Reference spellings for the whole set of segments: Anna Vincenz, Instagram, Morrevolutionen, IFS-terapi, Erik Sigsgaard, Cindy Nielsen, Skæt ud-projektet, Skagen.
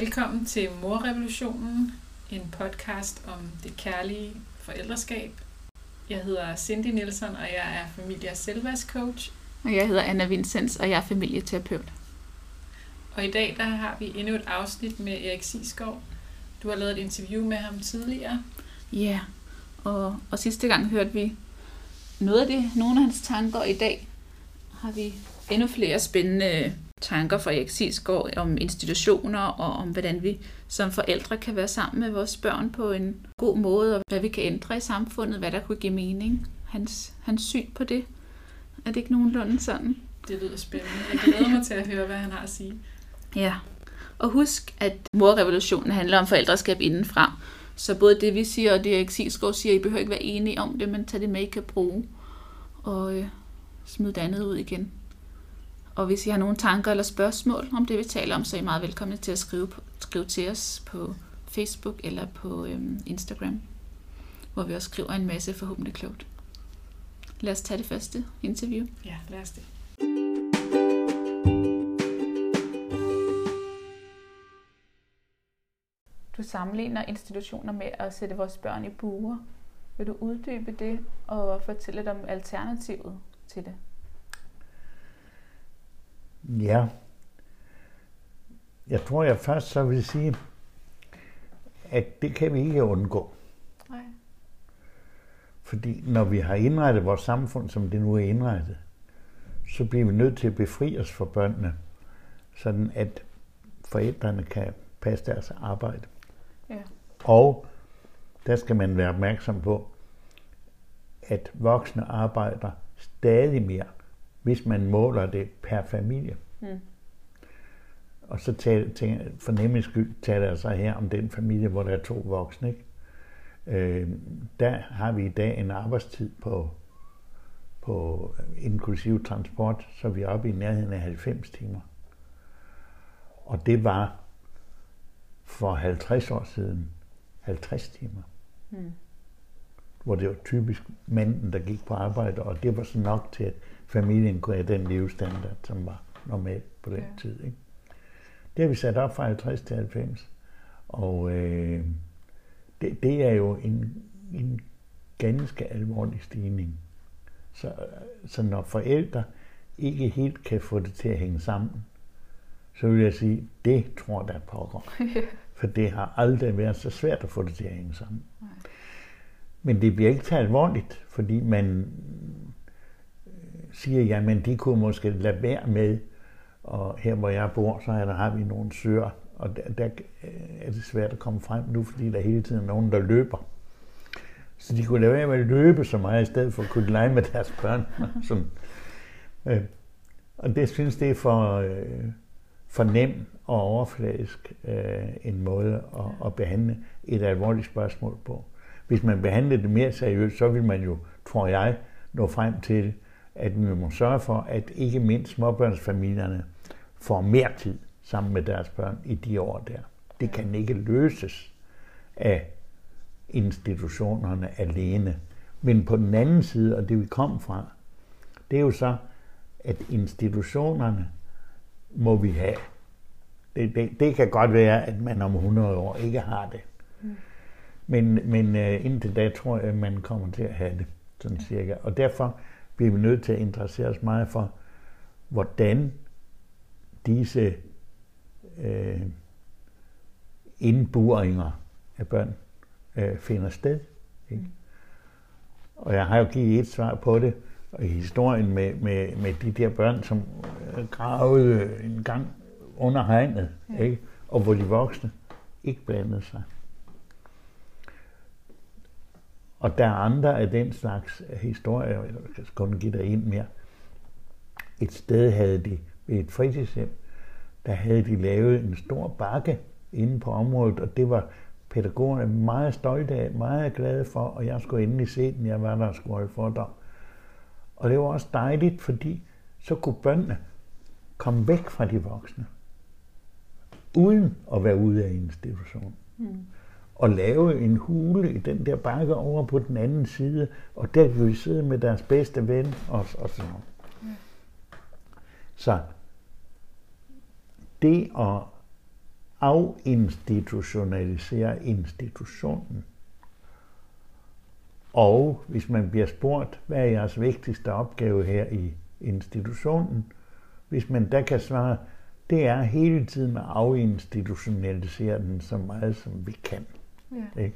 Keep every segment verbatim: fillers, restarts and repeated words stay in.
Velkommen til Morrevolutionen, en podcast om det kærlige forældreskab. Jeg hedder Cindy Nielsen, og jeg er familie- og selvværdscoach. Og jeg hedder Anna Vincenz, og jeg er familieterapeut. Og i dag der har vi endnu et afsnit med Erik Sigsgaard. Du har lavet et interview med ham tidligere. Ja, yeah. og, og sidste gang hørte vi noget af det, nogle af hans tanker. I dag har vi endnu flere spændende tanker fra Erik Sigsgaard om institutioner og om, hvordan vi som forældre kan være sammen med vores børn på en god måde, og hvad vi kan ændre i samfundet, hvad der kunne give mening. Hans, hans syn på det. Er det ikke nogenlunde sådan? Det lyder spændende. Jeg glæder mig til at høre, hvad han har at sige. Ja, og husk, at Morrevolutionen handler om forældreskab indenfra. Så både det, vi siger, og det Erik Sigsgaard siger, I behøver ikke være enige om det, men tag det med, I kan bruge. Og øh, smid det andet ud igen. Og hvis I har nogle tanker eller spørgsmål om det, vi taler om, så er I meget velkomne til at skrive, på, skrive til os på Facebook eller på øhm, Instagram, hvor vi også skriver en masse forhåbentlig klogt. Lad os tage det første interview. Ja, lad os det. Du sammenligner institutioner med at sætte vores børn i bure. Vil du uddybe det og fortælle lidt om alternativet til det? Ja, jeg tror, jeg først så vil sige, at det kan vi ikke undgå. Nej. Fordi når vi har indrettet vores samfund, som det nu er indrettet, så bliver vi nødt til at befri os fra børnene, sådan at forældrene kan passe deres arbejde. Ja. Og der skal man være opmærksom på, at voksne arbejder stadig mere, hvis man måler det per familie. Mm. Og så for nemlig skyld taler jeg så her om den familie, hvor der er to voksne. Ikke? Øh, der har vi i dag en arbejdstid på, på inklusiv transport, så vi er oppe i nærheden af halvfems timer. Og det var for halvtreds år siden halvtreds timer. Mm. Hvor det var typisk manden, der gik på arbejde, og det var så nok til, at familien kunne have den levestandard, som var normal på den ja. tid. Ikke? Det har vi sat op fra halvtreds til halvfems, og øh, det, det er jo en, en ganske alvorlig stigning. Så, så når forældre ikke helt kan få det til at hænge sammen, så vil jeg sige, det tror der pågår. For det har aldrig været så svært at få det til at hænge sammen. Nej. Men det bliver ikke så alvorligt, fordi man siger, jamen de kunne måske lade være med, og her hvor jeg bor, så der, har vi nogle søer, og der, der er det svært at komme frem nu, fordi der hele tiden er nogen, der løber. Så de kunne lade være med at løbe så meget, i stedet for at kunne lege med deres børn. Sådan. Øh, og det synes det er for, øh, for nem og overfladisk øh, en måde at, at behandle et alvorligt spørgsmål på. Hvis man behandler det mere seriøst, så vil man jo, tror jeg, nå frem til, at vi må sørge for, at ikke mindst småbørnsfamilierne får mere tid sammen med deres børn i de år der. Det kan ikke løses af institutionerne alene. Men på den anden side, og det vi kom fra, det er jo så, at institutionerne må vi have. Det, det, det kan godt være, at man om hundrede år ikke har det. Men, men indtil da tror jeg, at man kommer til at have det, sådan cirka. Og derfor bliver vi nødt til at interessere os meget for, hvordan disse øh, indburinger af børn øh, finder sted. Ikke? Mm. Og jeg har jo givet et svar på det, og i historien med, med, med de der børn, som gravede en gang under hegnet, mm. ikke? Og hvor de voksne ikke blandede sig. Og der er andre af den slags historier, jeg kan kun give dig en mere. Et sted havde de, ved et fritidshjem, der havde de lavet en stor bakke inde på området, og det var pædagogerne meget stolte af, meget glade for, og jeg skulle endelig se den, jeg var der og skulle holde foredrag. Og det var også dejligt, fordi så kunne børnene komme væk fra de voksne, uden at være ude af institutionen. Mm. Og lave en hule i den der bakke over på den anden side, og der vil vi sidde med deres bedste ven, og, og sådan noget. Ja. Så det at afinstitutionalisere institutionen. Og hvis man bliver spurgt, hvad er jeres vigtigste opgave her i institutionen, hvis man da kan svare, det er hele tiden at afinstitutionalisere den så meget, som vi kan. Ja.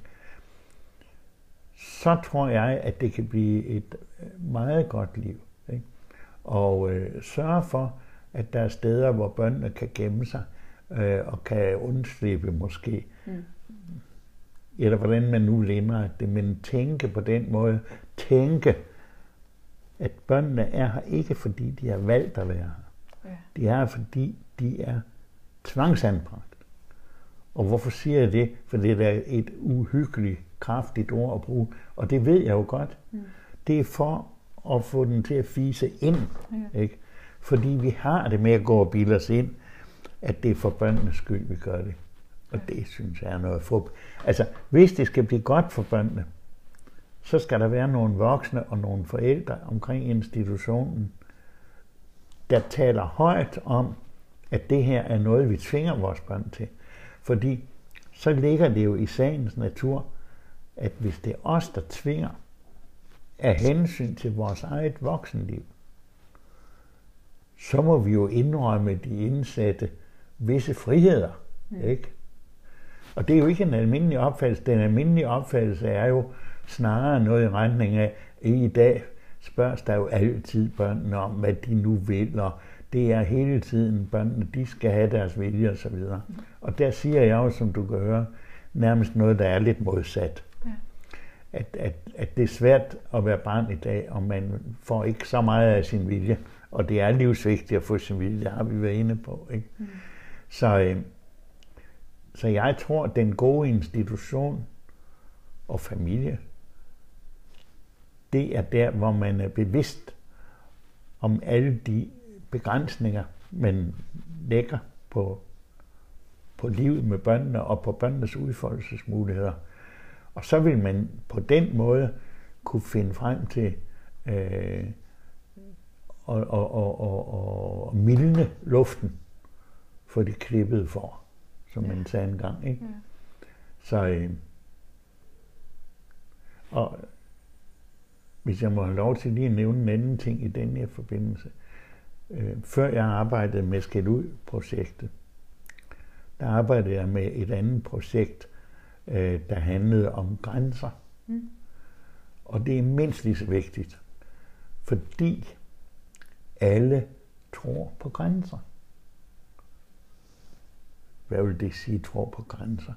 Så tror jeg, at det kan blive et meget godt liv. Ikke? Og øh, sørge for, at der er steder, hvor børnene kan gemme sig øh, og kan undslippe måske. Mm. Eller hvordan man nu lemmer det, men tænke på den måde. Tænke, at børnene er her ikke, fordi de har valgt at være her. Ja. De er her, fordi de er tvangsanbragt. Og hvorfor siger jeg det? For det er et uhyggeligt, kraftigt ord at bruge, og det ved jeg jo godt. Mm. Det er for at få den til at fise ind. Ja. Ikke? Fordi vi har det med at gå og bilde os ind, at det er for børnenes skyld, vi gør det. Og det synes jeg er noget fup. Altså, hvis det skal blive godt for børnene, så skal der være nogle voksne og nogle forældre omkring institutionen, der taler højt om, at det her er noget, vi tvinger vores børn til. Fordi så ligger det jo i sagens natur, at hvis det er os, der tvinger af hensyn til vores eget voksenliv, så må vi jo indrømme de indsatte visse friheder. Mm. Ikke? Og det er jo ikke en almindelig opfattelse. Den almindelige opfattelse er jo snarere noget i retning af, at i dag spørges der jo altid børnene om, hvad de nu vil, og det er hele tiden børnene, de skal have deres vilje osv. Og, mm. og der siger jeg jo, som du kan høre, nærmest noget, der er lidt modsat. Ja. At, at, at det er svært at være barn i dag, og man får ikke så meget af sin vilje, og det er livsvigtigt at få sin vilje, det har vi været inde på. Ikke? Mm. Så... Øh, Så jeg tror, at den gode institution og familie, det er der, hvor man er bevidst om alle de begrænsninger, man lægger på, på livet med børnene og på børnenes udfoldelsesmuligheder. Og så vil man på den måde kunne finde frem til øh, og, og, og, og, og mildne luften for de klippede for. Som man sagde engang, ikke? Ja. Så, øh, og hvis jeg må have lov til lige at nævne en anden ting i den her forbindelse. Øh, før jeg arbejdede med Skæt ud-projektet, der arbejdede jeg med et andet projekt, øh, der handlede om grænser. Mm. Og det er mindst lige så vigtigt, fordi alle tror på grænser. Hvad vil det sige, tro på grænser?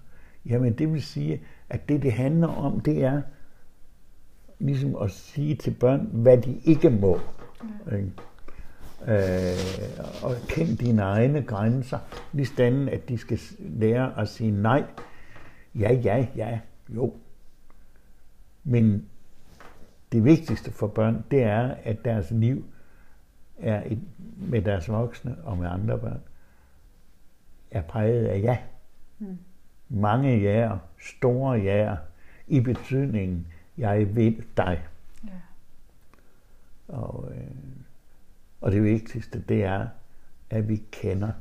Jamen det vil sige, at det det handler om, det er ligesom at sige til børn, hvad de ikke må. Ja. Ikke? Øh, og kend dine egne grænser, ligesådan at de skal lære at sige nej. Ja, ja, ja, jo. Men det vigtigste for børn, det er, at deres liv er et, med deres voksne og med andre børn, er præget af ja. Mm. Mange ja'er, store ja'er, i betydningen, jeg vil dig. Ja. Og, øh, og det vigtigste, det er, at vi kender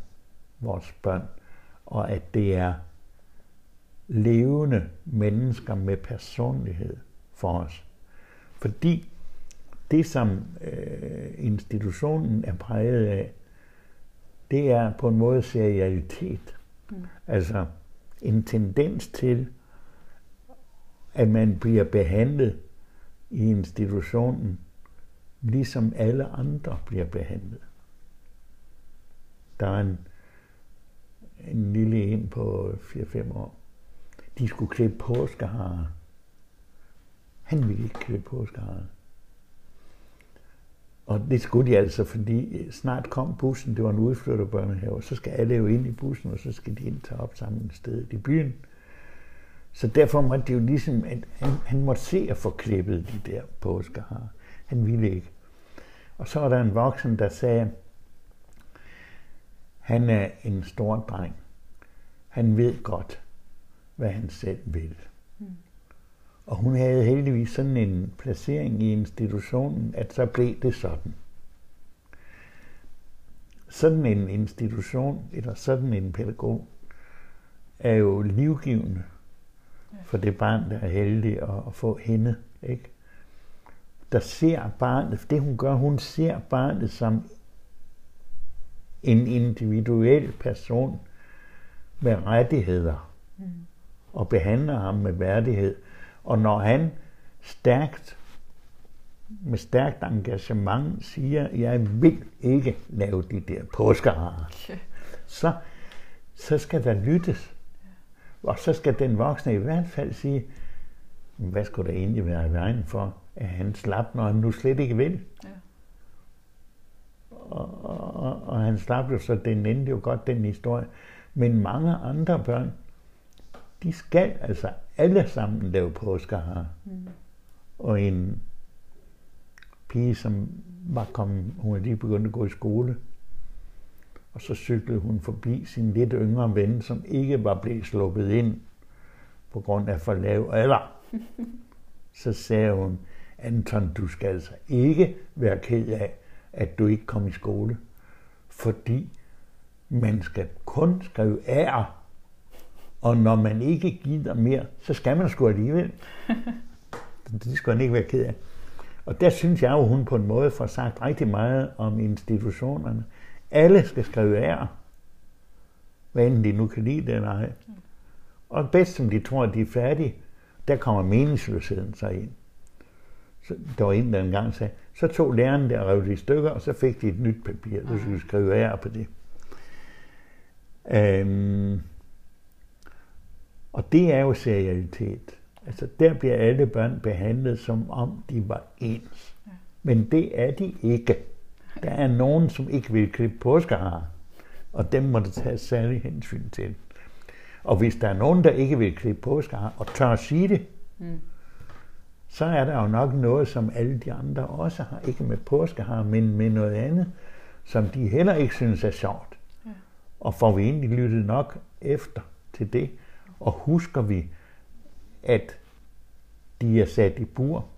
vores børn, og at det er levende mennesker med personlighed for os. Fordi det, som øh, institutionen er præget af, det er på en måde serialitet. Mm. Altså en tendens til, at man bliver behandlet i institutionen, ligesom alle andre bliver behandlet. Der er en, en lille en på fire fem år. De skulle klippe påskeharer. Han ville ikke klippe påskeharer. Og det skulle de altså, fordi snart kom bussen, det var en udflytterbørnehave, og så skal alle jo ind i bussen, og så skal de ind til opsamlingsstedet i byen. Så derfor måtte det jo ligesom, at han, han måtte se at få klippet de der påskeharer. Han ville ikke. Og så var der en voksen, der sagde, han er en stor dreng. Han ved godt, hvad han selv vil. Og hun havde heldigvis sådan en placering i institutionen, at så blev det sådan. Sådan en institution, eller sådan en pædagog, er jo livgivende for det barn, der er heldig at, at få hende, ikke? Der ser barnet, det hun gør, hun ser barnet som en individuel person med rettigheder, mm. og behandler ham med værdighed. Og når han stærkt, med stærkt engagement siger, jeg vil ikke lave de der påskeharer, okay. så, så skal der lyttes. Og så skal den voksne i hvert fald sige, hvad skulle der egentlig være i vejen for, at han slap, når han nu slet ikke vil? Ja. Og, og, og han slap jo, så den endte jo godt, den historie. Men mange andre børn, de skal altså alle sammen lave påskeharer. Mm. Og en pige, som var kommet, hun var lige begyndt at gå i skole, og så cyklede hun forbi sin lidt yngre ven, som ikke var blevet sluppet ind på grund af for lav alder. Så sagde hun, Anton, du skal altså ikke være ked af, at du ikke kom i skole, fordi man skal kun skrive ære, og når man ikke gider mere, så skal man sgu alligevel. Det skal man ikke være ked af. Og der synes jeg jo, hun på en måde får sagt rigtig meget om institutionerne. Alle skal skrive ære, hvad enten de nu kan lide det eller ej. Og bedst som de tror, at de er færdige, der kommer meningsløsheden så ind. Så der var en, der engang sagde, så tog læreren der og rev de i stykker, og så fik de et nyt papir, så skulle de skrive ære på det. Øhm, og det er jo serialitet. Altså der bliver alle børn behandlet, som om de var ens. Men det er de ikke. Der er nogen, som ikke vil klippe påskeharer, og dem må der tage særlig hensyn til. Og hvis der er nogen, der ikke vil klippe påskeharer og tør at sige det, mm. så er der jo nok noget, som alle de andre også har, ikke med påskeharer, men med noget andet, som de heller ikke synes er sjovt. Ja. Og får vi egentlig lyttet nok efter til det, og husker vi, at de er sat i bur,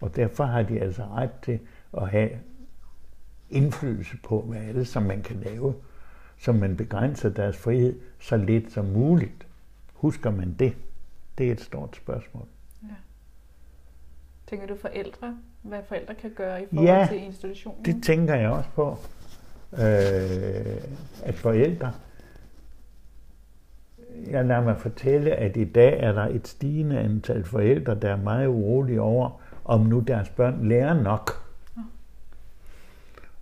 og derfor har de altså ret til at have indflydelse på, hvad er det, som man kan lave, så man begrænser deres frihed så lidt som muligt. Husker man det? Det er et stort spørgsmål. Ja. Tænker du forældre, hvad forældre kan gøre i forhold ja, til institutionen? Det tænker jeg også på. Øh, at forældre... Jeg lader mig fortælle, at i dag er der et stigende antal forældre, der er meget urolige over, om nu deres børn lærer nok.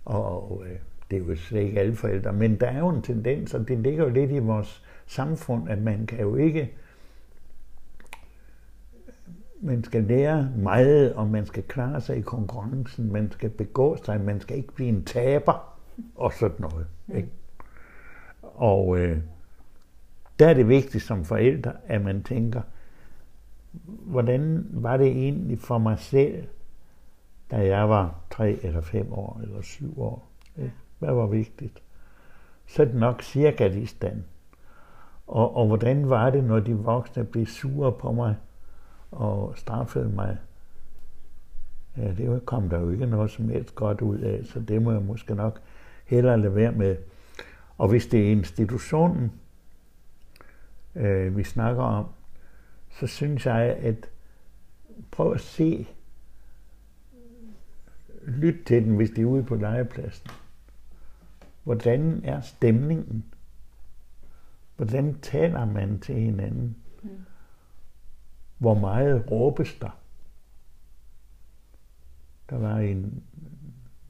Og øh, det er jo slet ikke alle forældre, men der er jo en tendens, og det ligger jo lidt i vores samfund, at man kan jo ikke, man skal lære meget, og man skal klare sig i konkurrencen, man skal begå sig, man skal ikke blive en taber, og sådan noget. Ikke? Og øh, der er det vigtigt som forældre, at man tænker, hvordan var det egentlig for mig selv, da jeg var tre eller fem år eller syv år. Ja. Hvad var vigtigt? Så er det nok cirka i stand. Og, og hvordan var det, når de voksne blev sure på mig og straffede mig? Ja, det kom der jo ikke noget som helst godt ud af, så det må jeg måske nok hellere lade være med. Og hvis det er institutionen, øh, vi snakker om, så synes jeg, at prøv at se, lyt til dem, hvis de er ude på legepladsen. Hvordan er stemningen? Hvordan taler man til hinanden? Mm. Hvor meget råbes der? Der var en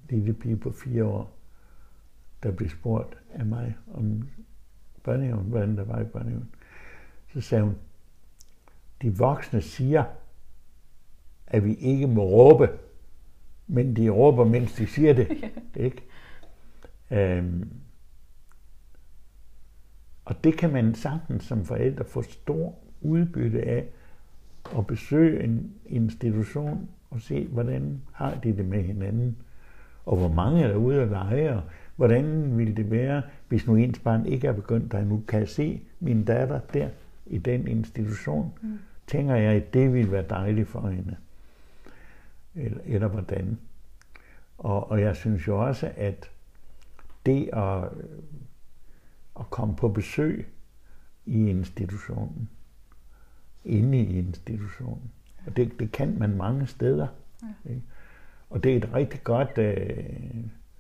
lille pige på fire år, der blev spurgt af mig om børnehaven, hvordan der var i børnehaven. Så sagde hun, de voksne siger, at vi ikke må råbe, men de råber, mens de siger det, ikke? Øhm, og det kan man sagtens som forældre få stor udbytte af at besøge en institution og se, hvordan har de det med hinanden, og hvor mange er der ude at lege, og hvordan ville det være, hvis nu ens barn ikke er begyndt, der nu kan jeg se min datter der i den institution, mm. tænker jeg, at det ville være dejligt for hende. Eller, eller hvordan. Og, og jeg synes jo også, at det at, at komme på besøg i institutionen, inde i institutionen. Og det, det kan man mange steder. Ja. Og det er et rigtig godt øh,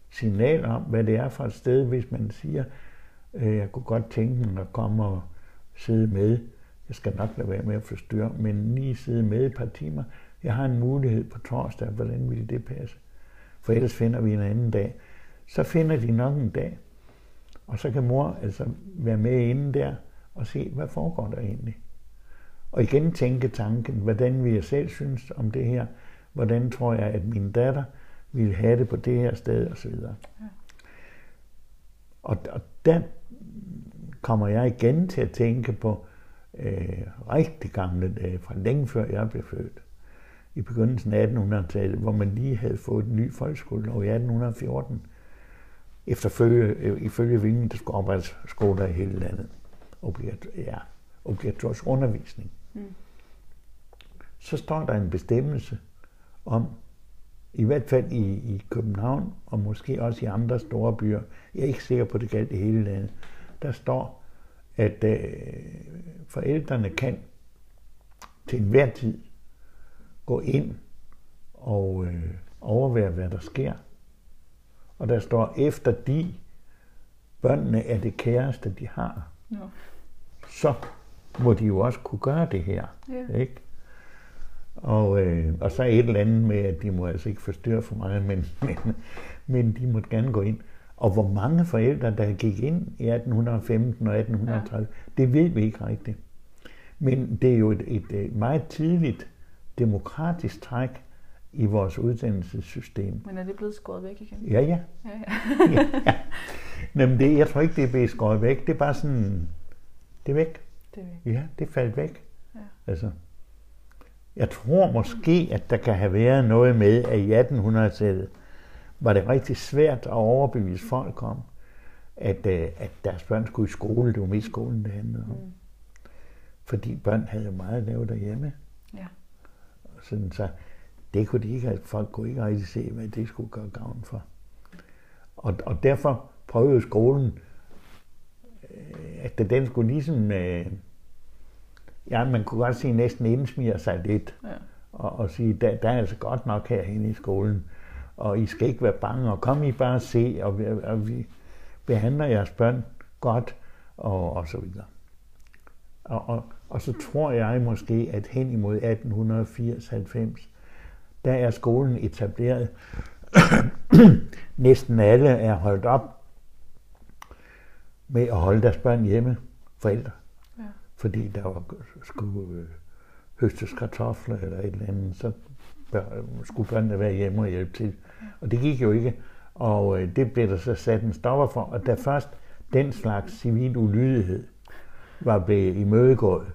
signal om, hvad det er for et sted, hvis man siger, øh, jeg kunne godt tænke mig at komme og sidde med. Jeg skal nok lade være med at forstyrre, men lige sidde med et par timer. Jeg har en mulighed på torsdag, hvordan vil det passe? For ellers finder vi en anden dag. Så finder de nok en dag, og så kan mor altså være med inde der og se, hvad foregår der egentlig. Og igen tænke tanken, hvordan vil jeg selv synes om det her? Hvordan tror jeg, at min datter ville have det på det her sted, og så videre. Ja. Og, og der kommer jeg igen til at tænke på øh, rigtig gamle dage, fra længe før jeg blev født. I begyndelsen af attenhundredetallet, hvor man lige havde fået en ny folkeskolelov i atten fjorten, efterfølge, ifølge hvilken der skulle oprettes skoler i hele landet. Obligatorisk, ja, obligatorisk undervisning. Mm. Så står der en bestemmelse om, i hvert fald i, i København, og måske også i andre store byer, jeg er ikke sikker på, det galt i hele landet, der står, at øh, forældrene kan til enhver tid gå ind og øh, overvære, hvad der sker. Og der står, efter de børnene er det kæreste, de har, no. så må de jo også kunne gøre det her. Yeah. Ikke? Og, øh, og så et eller andet med, at de må altså ikke forstyrre for meget, men, men, men de måtte gerne gå ind. Og hvor mange forældre, der gik ind i atten femten og atten tredive, ja. Det ved vi ikke rigtigt. Men det er jo et, et, et meget tidligt demokratisk træk i vores uddannelsessystem. Men er det blevet skåret væk igen? Ja, ja. ja, ja. ja, ja. Jamen det, jeg tror ikke, det er blevet skåret væk. Det er bare sådan, det er væk. Det er væk. Ja, det faldt væk. Ja. Altså, jeg tror måske, at der kan have været noget med, at i attenhundredetallet var det rigtig svært at overbevise folk om, at, at deres børn skulle i skole. Det var mest skolen, det handlede om. Mm. Fordi børn havde jo meget at lave derhjemme. Ja. Sådan, så det kunne de ikke, folk kunne ikke rigtig se, hvad det skulle gøre gavn for. Og, og derfor prøvede skolen, at den skulle ligesom, øh, ja, man kunne godt sige, næsten indsmiger sig lidt, ja. og, og sige, der, der er altså godt nok herinde i skolen, og I skal ikke være bange, og kom I bare og se, og, og vi behandler jeres børn godt, og, og så videre. Og, og, og så tror jeg måske, at hen imod atten firs til halvfems, der er skolen etableret. Næsten alle er holdt op med at holde deres børn hjemme, forældre. Ja. Fordi der var, skulle høstes kartofler eller et eller andet, så bør, skulle børnene være hjemme og hjælpe til. Og det gik jo ikke, og det blev der så sat en stopper for. Og da først den slags civil ulydighed var blevet imødegået,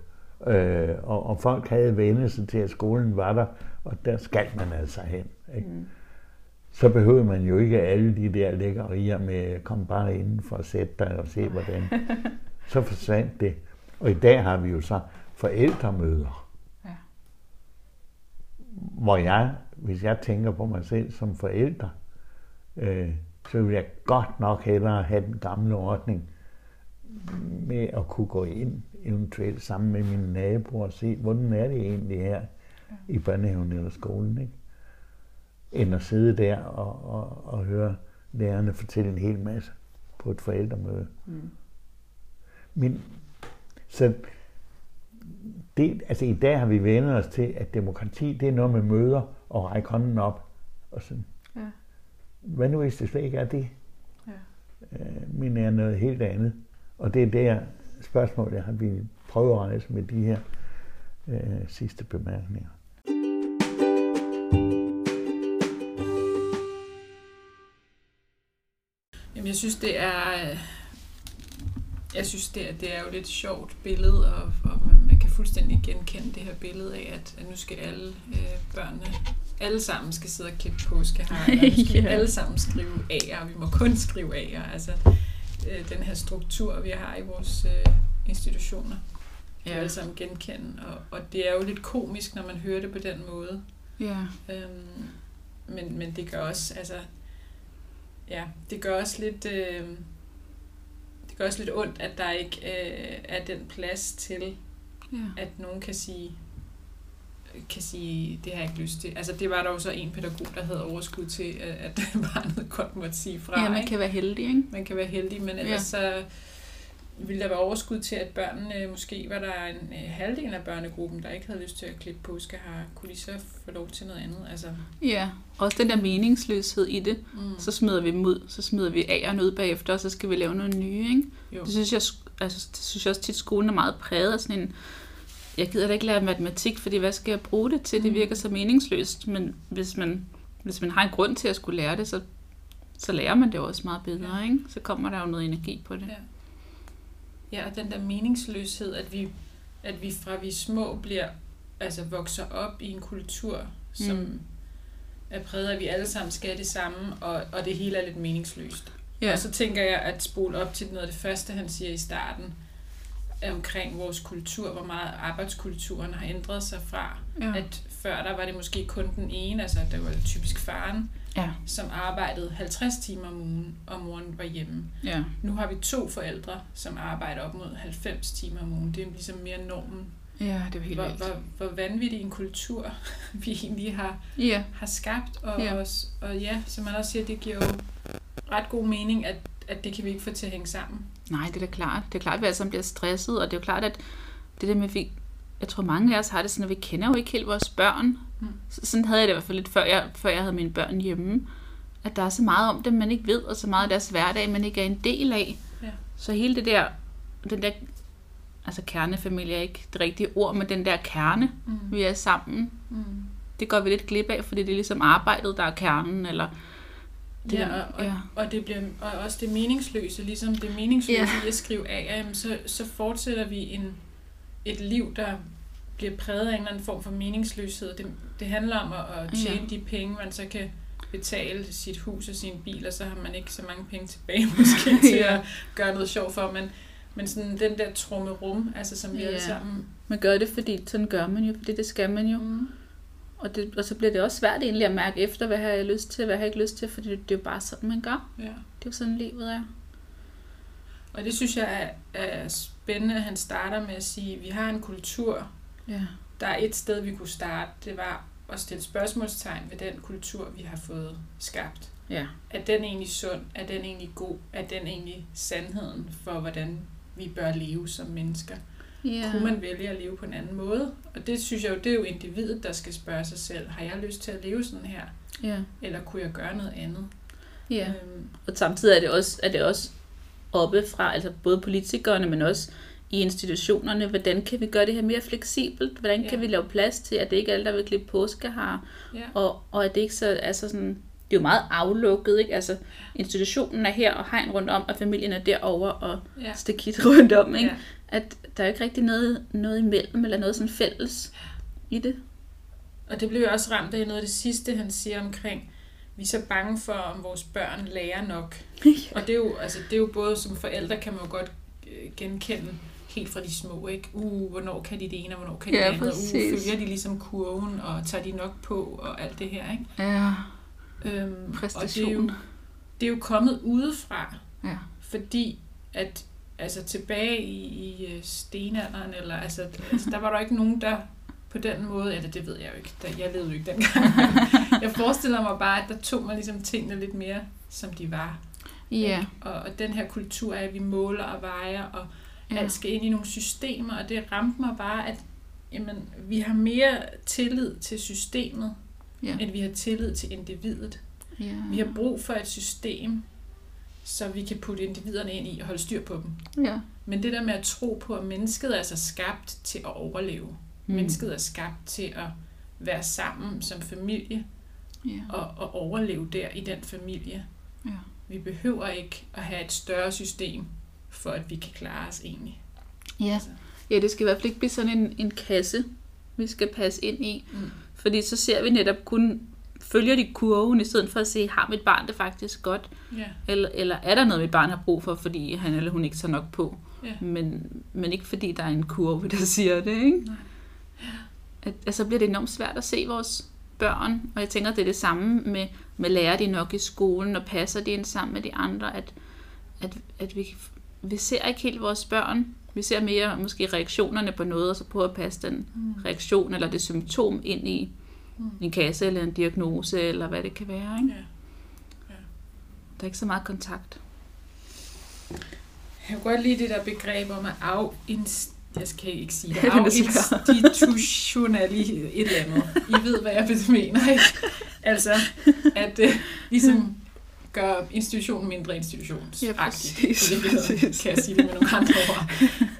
øh, og, og folk havde vænnet sig til, at skolen var der, og der skal man altså hen. Ikke? Mm. Så behøvede man jo ikke alle de der lækkerier med, kom bare inden for at sætte dig og se hvordan. Så forsvandt det. Og i dag har vi jo så forældremøder. Ja. Hvor jeg, hvis jeg tænker på mig selv som forælder, øh, så vil jeg godt nok hellere have den gamle ordning med at kunne gå ind, eventuelt sammen med mine naboer og se, hvordan er det egentlig her i børnehaven eller skolen, ikke? End at sidde der og, og, og høre lærerne fortælle en hel masse på et forældremøde. Mm. Men så det, altså i dag har vi vænnet os til, at demokrati, det er noget med møder og række hånden op og sådan. Ja. Hvad nu hvis det slet ikke er det? Ja. Øh, men er noget helt andet. Og det er der spørgsmål, jeg har ville prøve at rejse med de her øh, sidste bemærkninger. Jamen, jeg synes, det er, jeg synes det er, det er jo lidt sjovt billede, og, og man kan fuldstændig genkende det her billede af, at, at nu skal alle øh, børnene, alle sammen skal sidde og klippe påskehajer, og nu skal yeah. alle sammen skrive A'er, og vi må kun skrive A'er. Altså, den her struktur, vi har i vores øh, institutioner. Vi kan alle sammen genkende. Og, og det er jo lidt komisk, når man hører det på den måde. Ja. Øhm, men, men det gør også, altså, ja, det gør også lidt, øh, det det er også lidt ondt, at der ikke øh, er den plads til, ja. At nogen kan sige, kan sige, det har jeg ikke lyst til. Altså det var der jo så en pædagog, der havde overskud til, at barnet godt måtte sige fra. Ja, man ikke? Kan være heldig, ikke? Man kan være heldig, men ellers ja. Så ville der være overskud til, at børnene, måske var der en halvdel af børnegruppen, der ikke havde lyst til at klippe påskehare, kunne lige så få lov til noget andet. Altså. Ja, også den der meningsløshed i det. Mm. Så smider vi dem ud, så smider vi agerne ud bagefter, og så skal vi lave noget nye, ikke? Jo. Det synes jeg, altså, det synes jeg også tit, skolen er meget præget af sådan en, jeg gider da ikke lære matematik, fordi hvad skal jeg bruge det til? Det virker så meningsløst, men hvis man, hvis man har en grund til at skulle lære det, så, så lærer man det også meget bedre, ikke? Så kommer der jo noget energi på det. Ja. Ja, og den der meningsløshed, at vi, at vi fra vi små bliver, altså vokser op i en kultur, som mm. er præget af, at vi alle sammen skal det samme, og, og det hele er lidt meningsløst. Ja. Og så tænker jeg at spole op til noget af det første, han siger i starten, omkring vores kultur, hvor meget arbejdskulturen har ændret sig fra, ja. At før der var det måske kun den ene, altså der var typisk faren, ja. Som arbejdede halvtreds timer om ugen, og moren var hjemme. Ja. Nu har vi to forældre, som arbejder op mod halvfems timer om ugen. Det er ligesom mere normen. Ja, det er helt hvor, hvor, hvor vanvittig en kultur vi egentlig har, ja. Har skabt. Og, ja. Også, og ja, som man også siger, det giver jo ret god mening, at, at det kan vi ikke få til at hænge sammen. Nej, det er da klart. Det er klart, at vi alle sammen bliver stresset, og det er jo klart, at det der med, vi, jeg tror mange af os har det sådan, at vi kender jo ikke helt vores børn. Mm. Sådan havde jeg det i hvert fald lidt, før jeg, før jeg havde mine børn hjemme. At der er så meget om dem, man ikke ved, og så meget af deres hverdag, man ikke er en del af. Ja. Så hele det der, den der, altså kernefamilie er ikke det rigtige ord, men den der kerne, mm. vi er sammen, mm. det går vi lidt glip af, fordi det er ligesom arbejdet, der er kernen, eller... Det, ja, og, ja. Og, og det bliver og også det meningsløse, ligesom det meningsløse yeah. i at skrive af, jamen så, så fortsætter vi en, et liv, der bliver præget af en eller anden form for meningsløshed. Det, det handler om at, at tjene yeah. de penge, man så kan betale sit hus og sin bil, og så har man ikke så mange penge tilbage måske yeah. til at gøre noget sjovt for, men, men sådan den der trummerum, altså som vi yeah. alle sammen... Man gør det, fordi sådan gør man jo, fordi det skal man jo. Mm. Og, det, og så bliver det også svært egentlig at mærke efter, hvad har jeg lyst til, hvad har jeg ikke lyst til, fordi det, det er jo bare sådan, man gør. Ja. Det er jo sådan, livet er. Og det synes jeg er, er spændende, at han starter med at sige, at vi har en kultur. Ja. Der er et sted, vi kunne starte, det var at stille spørgsmålstegn ved den kultur, vi har fået skabt. Ja. Er den egentlig sund? Er den egentlig god? Er den egentlig sandheden for, hvordan vi bør leve som mennesker? Yeah. Kunne man vælge at leve på en anden måde? Og det synes jeg jo, det er jo individet, der skal spørge sig selv. Har jeg lyst til at leve sådan her? Yeah. Eller kunne jeg gøre noget andet? Yeah. Øhm. Og samtidig er det også, er det også oppe fra, altså både politikerne, men også i institutionerne, hvordan kan vi gøre det her mere fleksibelt? Hvordan yeah. kan vi lave plads til, at det ikke er alle, der vil klippe påskehare? Yeah. Og, og at det ikke så, altså sådan... Det er jo meget aflukket, ikke? Altså, institutionen er her, og hegn rundt om, og familien er derovre, og ja. Stakit rundt om, ikke? Ja. At der er jo ikke rigtig noget, noget imellem, eller noget sådan fælles i det. Og det blev jo også ramt af noget af det sidste, han siger omkring, vi er så bange for, om vores børn lærer nok. Ja. Og det er, jo, altså, det er jo både, som forældre kan man jo godt genkende, helt fra de små, ikke? Uh, hvornår kan de det ene, og hvornår kan de ja, det andet? Uh, følger de ligesom kurven, og tager de nok på, og alt det her, ikke? Ja. Øhm, præstation. Og det er, jo, det er jo kommet udefra, ja. Fordi at altså tilbage i, i stenalderen eller altså, altså der var der ikke nogen der på den måde, eller det ved jeg jo ikke. Der, jeg levede jo ikke dengang. Jeg forestiller mig bare, at der tog man ligesom tingene lidt mere som de var. Ja. Og, og den her kultur af at vi måler og vejer og ja. Alt skal ind i nogle systemer, og det ramte mig bare, at jamen, vi har mere tillid til systemet. Yeah. At vi har tillid til individet. Yeah. Vi har brug for et system, så vi kan putte individerne ind i og holde styr på dem. Yeah. Men det der med at tro på, at mennesket er altså skabt til at overleve. Mm. Mennesket er skabt til at være sammen som familie yeah. og, og overleve der i den familie. Yeah. Vi behøver ikke at have et større system, for at vi kan klare os egentlig. Yeah. Altså. Ja, det skal i hvert fald ikke blive sådan en, en kasse, vi skal passe ind i. Mm. Fordi så ser vi netop kun, følger de kurven, i stedet for at se, har mit barn det faktisk godt? Yeah. Eller, eller er der noget, mit barn har brug for, fordi han eller hun ikke tager nok på? Yeah. Men, men ikke fordi der er en kurve, der siger det, ikke? Nej. At, altså bliver det enormt svært at se vores børn, og jeg tænker, det er det samme med, med lærer de nok i skolen, og passer de ind sammen med de andre, at, at, at vi vi ser ikke helt vores børn. Vi ser mere måske reaktionerne på noget, og så prøver at passe den mm. reaktion eller det symptom ind i mm. en kasse eller en diagnose, eller hvad det kan være. Ikke? Ja. Ja. Der er ikke så meget kontakt. Jeg kan godt lide det der begreb om at afinstitutionalisere. Jeg skal ikke sige det. Afinstitutionalisere et eller andet. I ved, hvad jeg mener, ikke? Altså, at øh, ligesom gør institutionen mindre institutionsagtig. Ja, præcis. Det præcis. Kan jeg sige det med nogle andre ord.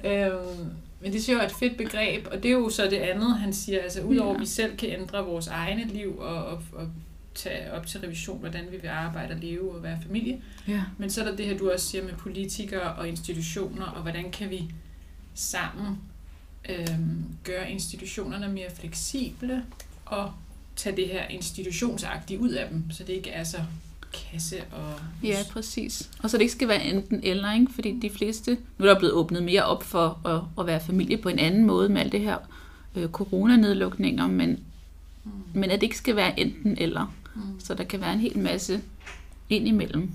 øhm, men det siger jo et fedt begreb, og det er jo så det andet, han siger. Altså, udover at vi selv kan ændre vores egne liv og, og, og tage op til revision, hvordan vi vil arbejde og leve og være familie. Ja. Men så er der det her, du også siger med politikere og institutioner, og hvordan kan vi sammen øhm, gøre institutionerne mere fleksible og tage det her institutionsagtige ud af dem, så det ikke er så kasse og... Ja, præcis. Og så det ikke skal være enten eller, ikke? Fordi de fleste... Nu er der blevet åbnet mere op for at, at være familie på en anden måde med alt det her øh, coronanedlukninger, men, mm. men at det ikke skal være enten eller. Mm. Så der kan være en hel masse ind imellem.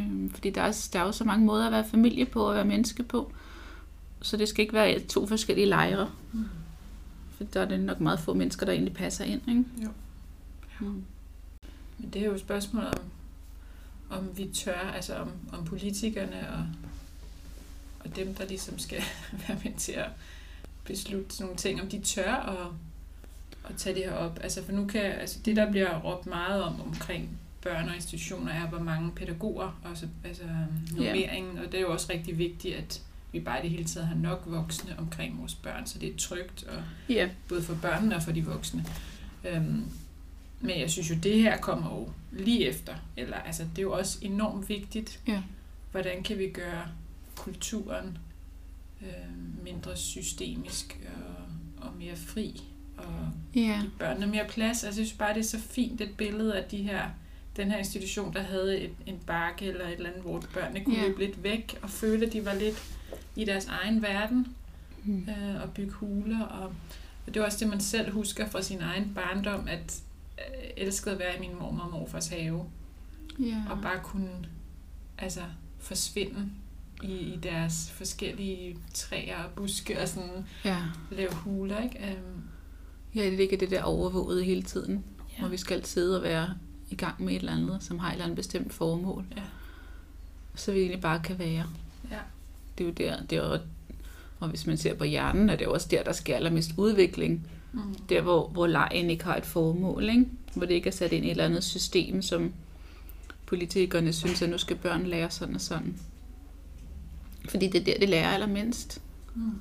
Øhm, fordi der er, der er jo så mange måder at være familie på og være menneske på, så det skal ikke være to forskellige lejre. Mm. For der er det nok meget få mennesker, der egentlig passer ind, ikke? Jo. Ja. Mm. Men det er jo et spørgsmål om, om vi tør, altså om, om politikerne og, og dem, der ligesom skal være med til at beslutte sådan nogle ting, om de tør at, at tage det her op. Altså for nu kan, altså det der bliver råbt meget om omkring børn og institutioner er, hvor mange pædagoger, og så, altså normeringen, yeah. og det er jo også rigtig vigtigt, at vi bare i det hele taget har nok voksne omkring vores børn, så det er trygt, og yeah. både for børnene og for de voksne. Øhm, Men jeg synes jo, det her kommer jo lige efter. Eller, altså, det er jo også enormt vigtigt, ja. Hvordan kan vi gøre kulturen øh, mindre systemisk og, og mere fri, og ja. Give børnene mere plads. Altså, jeg synes bare, det er så fint et billede af de her, den her institution, der havde et, en bakke eller et eller andet, hvor børnene kunne ja. Løbe lidt væk og føle, at de var lidt i deres egen verden hmm. øh, og bygge huler. Og, og det er også det, man selv husker fra sin egen barndom, at elskede at være i min mormor og morfars have. Yeah. Og bare kunne altså forsvinde i, i deres forskellige træer og buske og sådan yeah. lave huler, ikke? Um. Ja, det ligger det der overvåget hele tiden, yeah. hvor vi skal sidde og være i gang med et eller andet, som har et eller andet bestemt formål. Yeah. Så vi egentlig bare kan være. Yeah. Det er jo der, det er jo, og hvis man ser på hjernen, er det jo også der, der sker allermest udvikling. Mm. Der, hvor, hvor legen ikke har et formål, ikke? Hvor det ikke er sat ind i et eller andet system, som politikerne synes, at nu skal børn lære sådan og sådan. Fordi det er der, de lærer allermindst. Mm.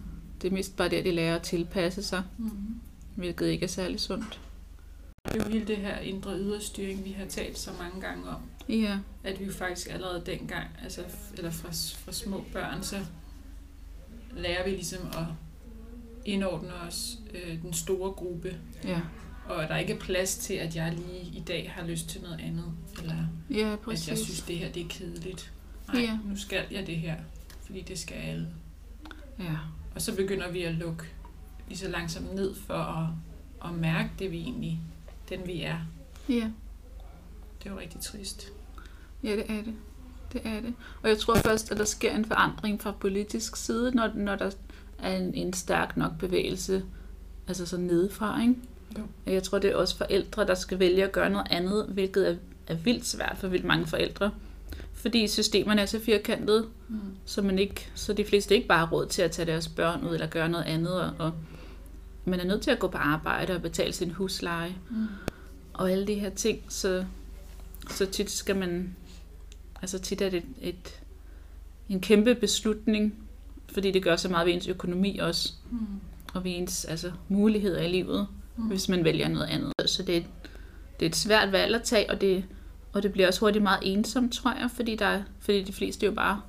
Det er mest bare der, de lærer at tilpasse sig, mm. hvilket ikke er særlig sundt. Det er jo hele det her indre yderstyring, vi har talt så mange gange om. Ja. At vi faktisk allerede dengang, altså, eller fra, fra små børn, så lærer vi ligesom at indordner os øh, den store gruppe, ja. Og der er ikke plads til, at jeg lige i dag har lyst til noget andet, eller ja, at jeg synes, det her det er kedeligt. Nej, ja. Nu skal jeg det her, fordi det skal alle. Ja. Og så begynder vi at lukke lige så langsomt ned for at, at mærke det, vi egentlig, den vi er. Ja. Det er jo rigtig trist. Ja, det er det. Det er det. Og jeg tror først, at der sker en forandring fra politisk side, når, når der er en, en stærk nok bevægelse, altså sådan nedefra, ikke? Ja. Jeg tror, det er også forældre, der skal vælge at gøre noget andet, hvilket er, er vildt svært for vildt mange forældre. Fordi systemerne er så firkantede, mm. så, man ikke, så de fleste ikke bare har råd til at tage deres børn ud eller gøre noget andet. Og, og man er nødt til at gå på arbejde og betale sin husleje mm. og alle de her ting. Så, så tit skal man... Altså tit er det et, et, en kæmpe beslutning, fordi det gør så meget ved ens økonomi også, mm. og ved ens altså, muligheder i livet, mm. hvis man vælger noget andet. Så det er, det er et svært valg at tage, og det, og det bliver også hurtigt meget ensomt, tror jeg, fordi, der, fordi de fleste jo bare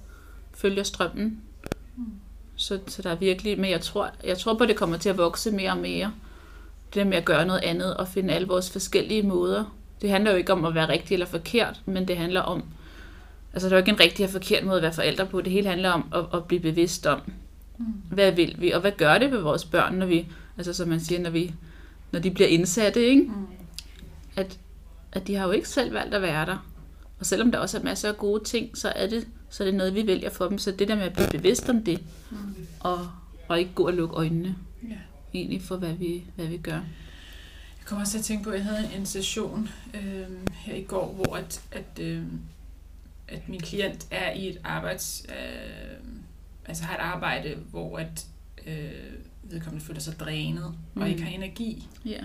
følger strømmen. Mm. Så, så der er virkelig, men jeg tror, jeg tror på, at det kommer til at vokse mere og mere. Det der med at gøre noget andet og finde alle vores forskellige måder. Det handler jo ikke om at være rigtig eller forkert, men det handler om, altså, der er jo ikke en rigtig og forkert måde at være forældre på. Det hele handler om at, at blive bevidst om, mm. hvad vil vi, og hvad gør det ved vores børn, når vi, altså som man siger, når, vi, når de bliver indsatte, ikke? Mm. At, at de har jo ikke selv valgt at være der. Og selvom der også er masser af gode ting, så er det, så er det noget, vi vælger for dem. Så det der med at blive bevidst om det, og, og ikke gå og lukke øjnene ja. egentlig for, hvad vi, hvad vi gør. Jeg kommer også til at tænke på, at jeg havde en session øh, her i går, hvor at, at, øh, at min klient er i et arbejds... Øh, altså har et arbejde, hvor at, øh, vedkommende føler sig drænet mm. og ikke har energi. Yeah.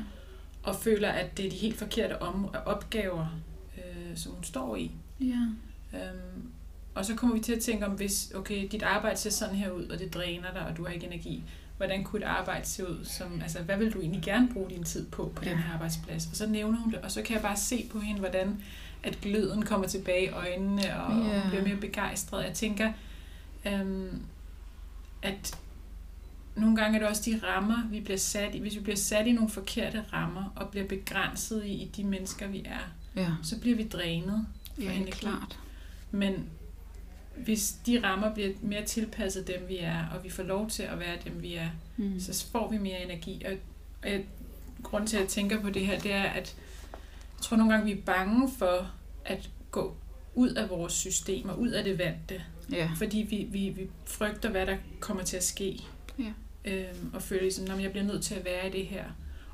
Og føler, at det er de helt forkerte om- opgaver, øh, som hun står i. Yeah. Øhm, og så kommer vi til at tænke om, hvis okay, dit arbejde ser sådan her ud, og det dræner dig, og du har ikke energi. Hvordan kunne et arbejde se ud? Som, altså, hvad vil du egentlig gerne bruge din tid på på yeah. den her arbejdsplads? Og så nævner hun det, og så kan jeg bare se på hende, hvordan at gløden kommer tilbage i øjnene, og, yeah. og hun bliver mere begejstret. Jeg tænker, øhm, at... nogle gange er det også de rammer, vi bliver sat i. Hvis vi bliver sat i nogle forkerte rammer, og bliver begrænset i, i de mennesker, vi er, ja. så bliver vi drænet. For ja, det er klart. Men hvis de rammer bliver mere tilpasset dem, vi er, og vi får lov til at være dem, vi er, mm. så får vi mere energi. Og, og jeg, grunden til, at jeg tænker på det her, det er, at jeg tror nogle gange, vi er bange for at gå ud af vores systemer, ud af det vante. Ja. Fordi vi, vi, vi frygter, hvad der kommer til at ske. Ja. Øhm, og føler ligesom, at jeg bliver nødt til at være i det her,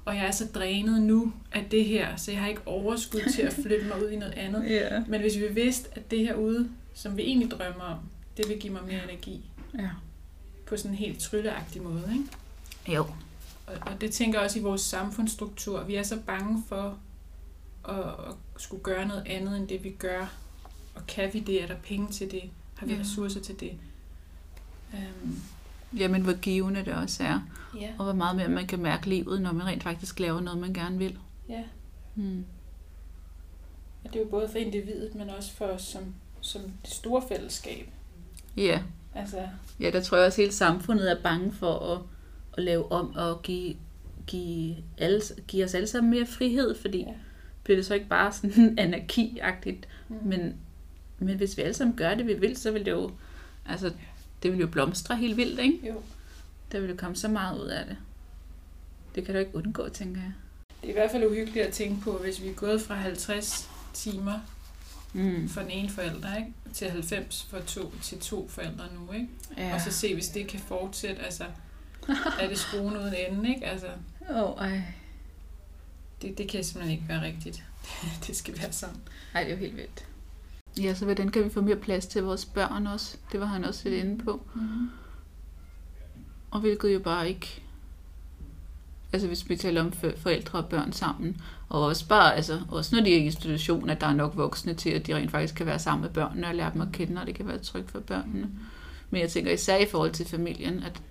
og jeg er så drænet nu af det her, så jeg har ikke overskud til at flytte mig ud i noget andet. Yeah. Men hvis vi vidste, at det herude, som vi egentlig drømmer om, det vil give mig mere energi ja. på sådan en helt trylleagtig måde, ikke? Jo. Og, og det tænker jeg også i vores samfundsstruktur. Vi er så bange for at, at skulle gøre noget andet end det vi gør, og kan vi det? Er der penge til det? Har vi ja. ressourcer til det? Øhm. Jamen, hvor givende det også er, yeah. og hvor meget mere man kan mærke livet, når man rent faktisk laver noget, man gerne vil. Ja. Yeah. Hmm. Og det er jo både for individet, men også for os som, som det store fællesskab. Ja. Yeah. Altså. Ja, der tror jeg også, hele samfundet er bange for at, at lave om og give, give, alle, give os alle sammen mere frihed, fordi yeah. bliver det så ikke bare sådan anarki-agtigt, mm. men, men hvis vi alle sammen gør det, vi vil, så vil det jo... altså, det vil jo blomstre helt vildt, ikke? Jo. Der vil jo komme så meget ud af det. Det kan du ikke undgå, tænker jeg. Det er i hvert fald uhyggeligt at tænke på, hvis vi er gået fra halvtreds timer mm. for den ene forælder, ikke? Til halvfems for to, til to forældre nu, ikke? Ja. Og så se, hvis det kan fortsætte, altså, er det skruen uden ende, ikke? Altså, oh, ej. Det, det kan simpelthen ikke være rigtigt. Det skal være sådan. Nej, det er jo helt vildt. Ja, så hvordan kan vi få mere plads til vores børn også? Det var han også lidt inde på. Mm-hmm. Og hvilket jo bare ikke... altså hvis vi taler om forældre og børn sammen, og også bare, altså også når de er i institution, at der er nok voksne til, at de rent faktisk kan være sammen med børnene og lære dem at kende, og det kan være trygt for børnene. Men jeg tænker især i forhold til familien, at,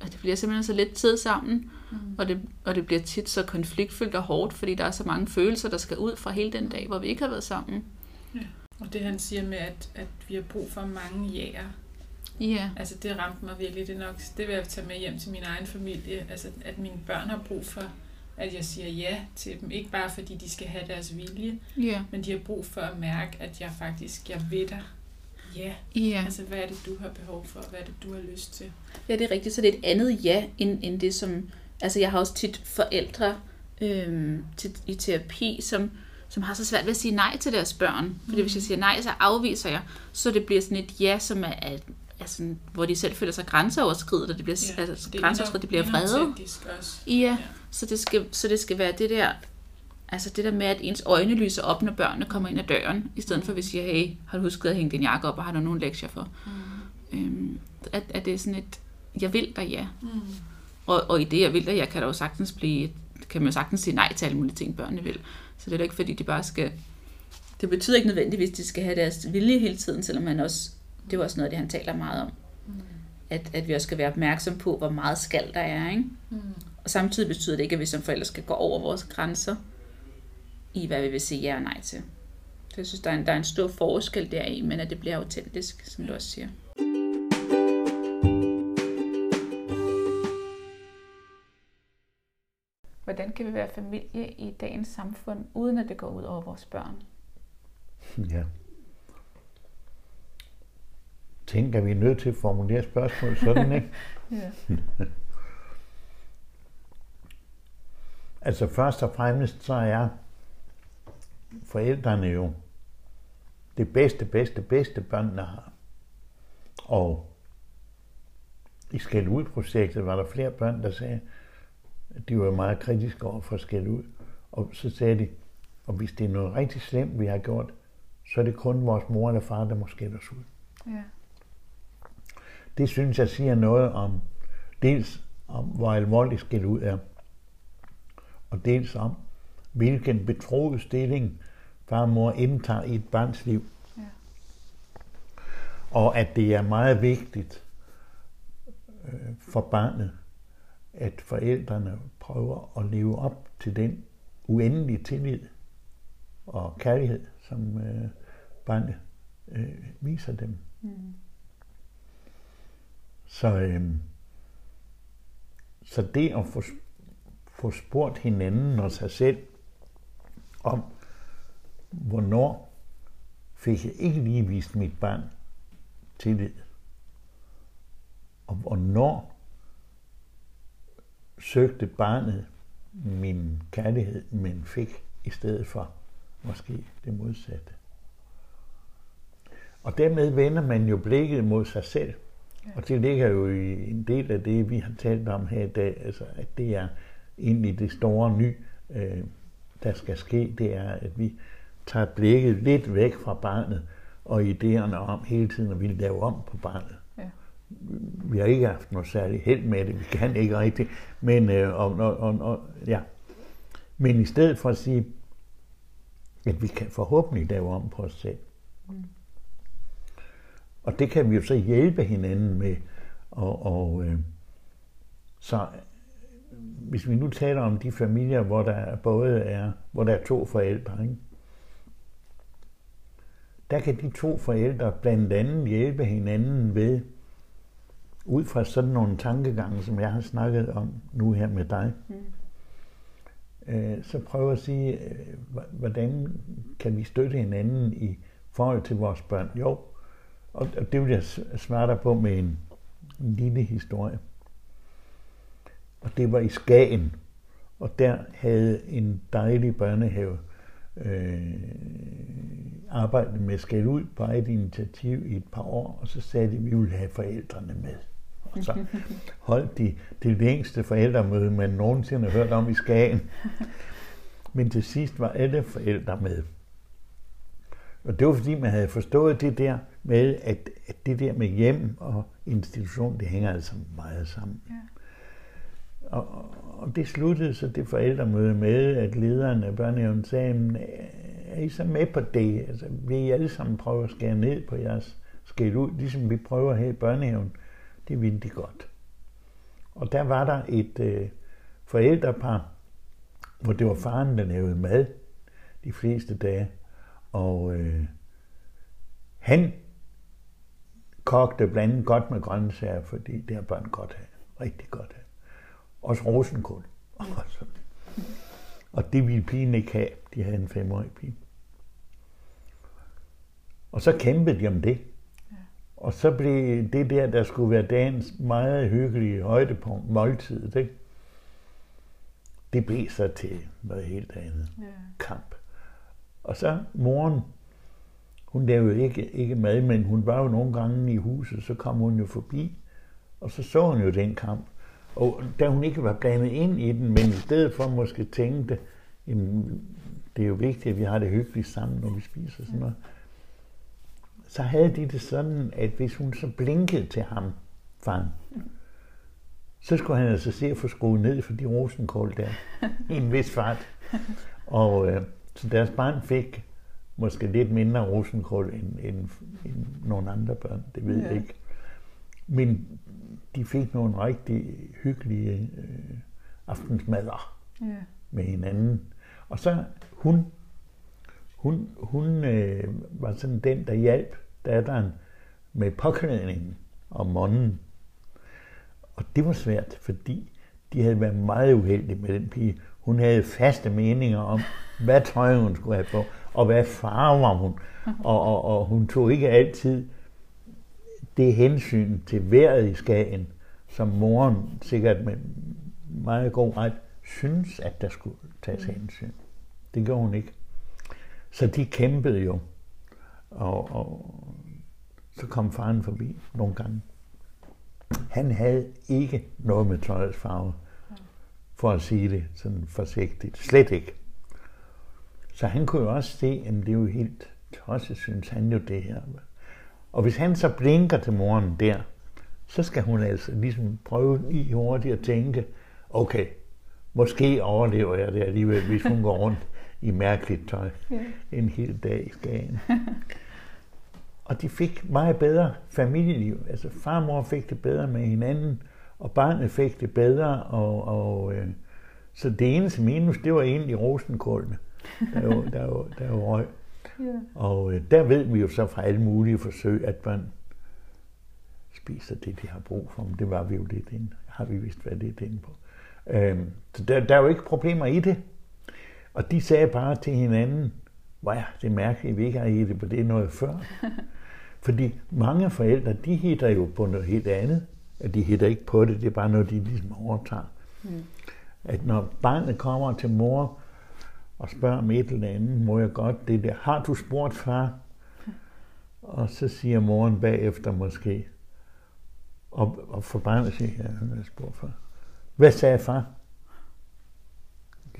at det bliver simpelthen så lidt tid sammen, mm-hmm. og, det, og det bliver tit så konfliktfyldt og hårdt, fordi der er så mange følelser, der skal ud fra hele den dag, hvor vi ikke har været sammen. Ja. Og det han siger med, at, at vi har brug for mange jæger. Ja. Yeah. Altså det ramte mig virkelig, det nok. Det vil jeg tage med hjem til min egen familie. Altså at mine børn har brug for, at jeg siger ja til dem. Ikke bare fordi de skal have deres vilje, yeah. men de har brug for at mærke, at jeg faktisk, jeg ved dig. Ja. Yeah. Altså hvad er det, du har behov for? Hvad er det, du har lyst til? Ja, det er rigtigt. Så det er et andet ja, end, end det som... altså jeg har også tit forældre øhm, til, i terapi, som... som har så svært ved at sige nej til deres børn. Fordi mm. hvis jeg siger nej, så afviser jeg. Så det bliver sådan et ja, som er, at, altså, hvor de selv føler sig grænseoverskridende, og det bliver ja, altså, det grænseoverskridende, det bliver vrede. Ja, ja. Så, det skal, så det skal være det der, altså det der med, at ens øjne lyser op, når børnene kommer ind ad døren, i stedet for at vi siger, hey, har du husket at hænge din jakke op, og har du nogle lektier for? Mm. Øhm, at, at det er sådan et, jeg vil dig, ja. Mm. Og, og i det, jeg vil dig, jeg kan da jo sagtens blive, kan man jo sagtens sige nej til alle mulige ting, børnene vil. Så det er da ikke, fordi de bare skal... det betyder ikke nødvendigvis, at de skal have deres vilje hele tiden, selvom han også... det er også noget, det han taler meget om. Mm. At, at vi også skal være opmærksom på, hvor meget skal der er, ikke? Mm. Og samtidig betyder det ikke, at vi som forældre skal gå over vores grænser i, hvad vi vil sige ja og nej til. Så jeg synes, der er en, der er en stor forskel deri, men at det bliver autentisk, som du også siger. Hvordan kan vi være familie i dagens samfund, uden at det går ud over vores børn? Ja. Tænk, at vi er nødt til at formulere spørgsmål sådan, ikke? Ja. Altså først og fremmest, så er forældrene jo det bedste, bedste, bedste børnene har. Og i Skæt ud-projektet var der flere børn, der sagde, at de var meget kritiske over for Skæt ud. Og så sagde de, og hvis det er noget rigtig slemt, vi har gjort, så er det kun vores mor eller far, der må skælde os ud. Ja. Det synes jeg siger noget om, dels om, hvor alvorligt skældt ud er, og dels om, hvilken betroet stilling far og mor indtager i et barns liv. Ja. Og at det er meget vigtigt øh, for barnet, at forældrene prøver at leve op til den uendelige tillid og kærlighed, som øh, barnet øh, viser dem. Mm. Så, øh, så det at få, få spurgt hinanden og sig selv om, hvornår fik jeg ikke lige vist mit barn tillid, og hvornår søgte barnet min kærlighed, men fik i stedet for måske det modsatte. Og dermed vender man jo blikket mod sig selv. Ja. Og det ligger jo i en del af det, vi har talt om her i dag, altså at det er egentlig det store ny, øh, der skal ske, det er, at vi tager blikket lidt væk fra barnet og idéerne om hele tiden, at vi laver om på barnet. Ja. Vi har ikke haft noget særligt held med det, vi kan ikke rigtigt, men, øh, og, og, og, og, ja. Men i stedet for at sige, at vi kan forhåbentlig lave om på os selv. Mm. Og det kan vi jo så hjælpe hinanden med. Og, og, øh, så hvis vi nu taler om de familier, hvor der både er, hvor der er to forældre, ikke? Der kan de to forældre blandt andet hjælpe hinanden ved, ud fra sådan nogle tankegange, som jeg har snakket om nu her med dig, mm. så prøv at sige, hvordan kan vi støtte hinanden i forhold til vores børn? Jo, og det vil jeg svare dig på med en lille historie. Og det var i Skagen, og der havde en dejlig børnehave øh, arbejdet med Skæt ud på et initiativ i et par år, og så sagde de, at vi ville have forældrene med. Og så holdt de det længste forældremøde, man nogensinde har hørt om i Skagen. Men til sidst var alle forældre med. Og det var fordi, man havde forstået det der med, at, at det der med hjem og institution, det hænger altså meget sammen. Ja. Og, og det sluttede så det forældremøde med, at lederen af børnehaven sagde, er I så med på det? Altså, vil I alle sammen prøve at skære ned på jeres skæld ud, ligesom vi prøver her i børnehaven? Det ville de godt. Og der var der et øh, forældrepar, hvor det var faren, der lavede mad de fleste dage. Og øh, han kogte blandt andet godt med grøntsager, fordi det har børn godt af. Rigtig godt af. Også rosenkål. Og, og det ville pigen ikke have. De havde en femårig pige. Og så kæmpede de om det. Og så blev det der, der skulle være dagens meget hyggelige højdepunkt, måltidet, ikke? Det blev så til noget helt andet yeah. kamp. Og så moren, hun lavede ikke, ikke mad, men hun var jo nogle gange i huset, så kom hun jo forbi, og så så hun jo den kamp. Og da hun ikke var blandet ind i den, men i stedet for måske tænkte, jamen, det er jo vigtigt, at vi har det hyggeligt sammen, når vi spiser sådan noget. Så havde de det sådan, at hvis hun så blinkede til ham, faren, så skulle han altså se at få skruet ned for de rosenkål der, i en vis fart. Og øh, så deres barn fik måske lidt mindre rosenkål end, end, end nogle andre børn, det ved jeg ja. ikke. Men de fik nogle rigtig hyggelige øh, aftensmadder ja. med hinanden. Og så hun... Hun, hun øh, var sådan den, der hjalp datteren med påklædningen om morgenen. Og det var svært, fordi de havde været meget uheldige med den pige. Hun havde faste meninger om, hvad tøj hun skulle have på, og hvad farve var hun. Og, og, og hun tog ikke altid det hensyn til vejret i Skagen, som moren sikkert med meget god ret synes, at der skulle tages hensyn. Det gjorde hun ikke. Så de kæmpede jo, og, og så kom faren forbi nogle gange. Han havde ikke noget med tøjets farve, for at sige det sådan forsigtigt. Slet ikke. Så han kunne jo også se, at det er jo helt tosset, synes han jo det her. Og hvis han så blinker til moren der, så skal hun altså ligesom prøve lige hurtigt at tænke, okay, måske overlever jeg det alligevel, hvis hun går rundt i mærkeligt tøj en hel dag i Skagen. Og de fik meget bedre familieliv. Altså far og mor fik det bedre med hinanden, og barnet fik det bedre. Og, og, øh, så det eneste minus, det var egentlig rosenkålene, der jo, der jo, der jo røg. Yeah. Og øh, der ved vi jo så fra alle mulige forsøg, at man spiser det, de har brug for. Men det var vi jo lidt inde, har vi vist været lidt inde på. Øh, så der, der er jo ikke problemer i det. Og de sagde bare til hinanden, ja, det er mærkeligt, at vi ikke har hittet på det noget før. Fordi mange forældre, de hitter jo på noget helt andet. At de hitter ikke på det, det er bare noget, de ligesom overtager. Mm. At når barnet kommer til mor og spørger om et eller andet, må jeg godt det der, har du spurgt far? Og så siger moren bagefter måske, og, og for barnet siger, ja, han har spurgt far. Hvad sagde far?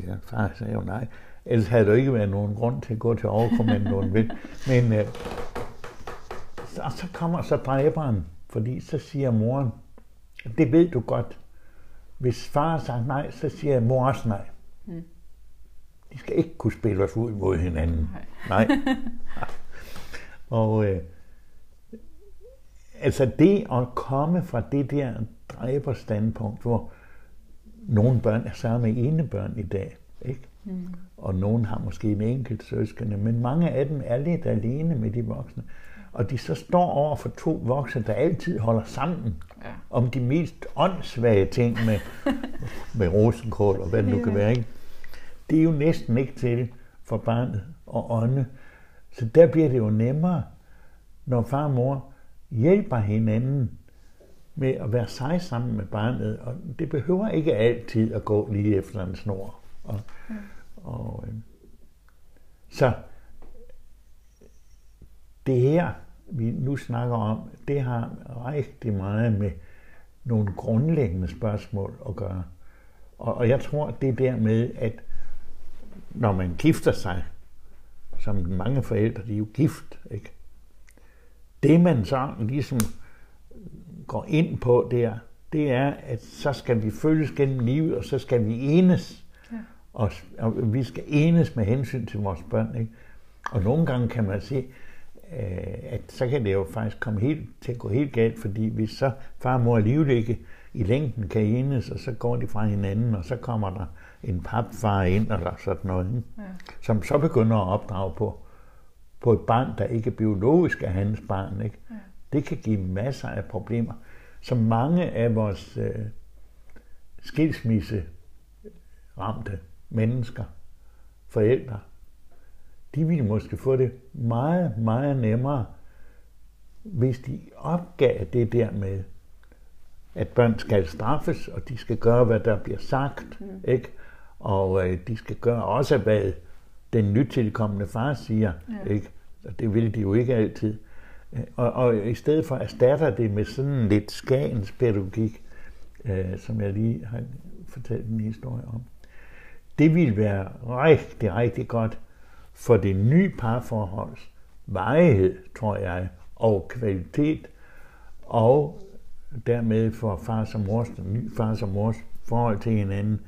Ja, far sagde jo nej. Ellers havde der ikke været nogen grund til at gå til overkommandoen, vel? Men øh, så, så kommer så dræberen, fordi så siger moren, det ved du godt. Hvis far siger nej, så siger mor også nej. Mm. De skal ikke kunne spille os ud mod hinanden. Nej. nej. nej. Og øh, altså det at komme fra det der dræberstandpunkt, hvor nogle børn er sammen med ene børn i dag, ikke? Mm. Og nogen har måske en enkelt søskende, men mange af dem er lidt alene med de voksne. Og de så står over for to voksne, der altid holder sammen ja. om de mest åndssvage ting med, med rosenkål og hvad det nu kan være. Ikke? Det er jo næsten ikke til for barnet og ånde. Så der bliver det jo nemmere, når far og mor hjælper hinanden med at være sig sammen med barnet. Og det behøver ikke altid at gå lige efter en snor. Og, ja. Og, øh, så det her, vi nu snakker om, det har rigtig meget med nogle grundlæggende spørgsmål at gøre. Og, og jeg tror, det er dermed, at når man gifter sig, som mange forældre, de er jo gift, ikke? Det man så ligesom går ind på der, det er, at så skal vi følges gennem livet, og så skal vi enes. Og, og vi skal enes med hensyn til vores børn, ikke? Og nogle gange kan man se, øh, at så kan det jo faktisk komme helt, til at gå helt galt, fordi hvis så far og mor alligevel ikke i længden kan enes, og så går de fra hinanden, og så kommer der en papfar ind, eller sådan noget, ja. Som så begynder at opdrage på, på et barn, der ikke er biologisk af hans barn, ikke? Ja. Det kan give masser af problemer. Så mange af vores øh, skilsmisse ramte mennesker, forældre, de ville måske få det meget, meget nemmere, hvis de opgav det der med, at børn skal straffes, og de skal gøre, hvad der bliver sagt, mm. ikke? Og øh, de skal gøre også, hvad den nytilkommende far siger, ja. Ikke? Og det vil de jo ikke altid. Og, og i stedet for erstatter det med sådan lidt Skagens pædagogik, øh, som jeg lige har fortalt en historie om. Det ville være rigtig, rigtig godt for det nye parforholds varighed, tror jeg, og kvalitet, og dermed for fars og mors, den nye fars og mors forhold til hinanden.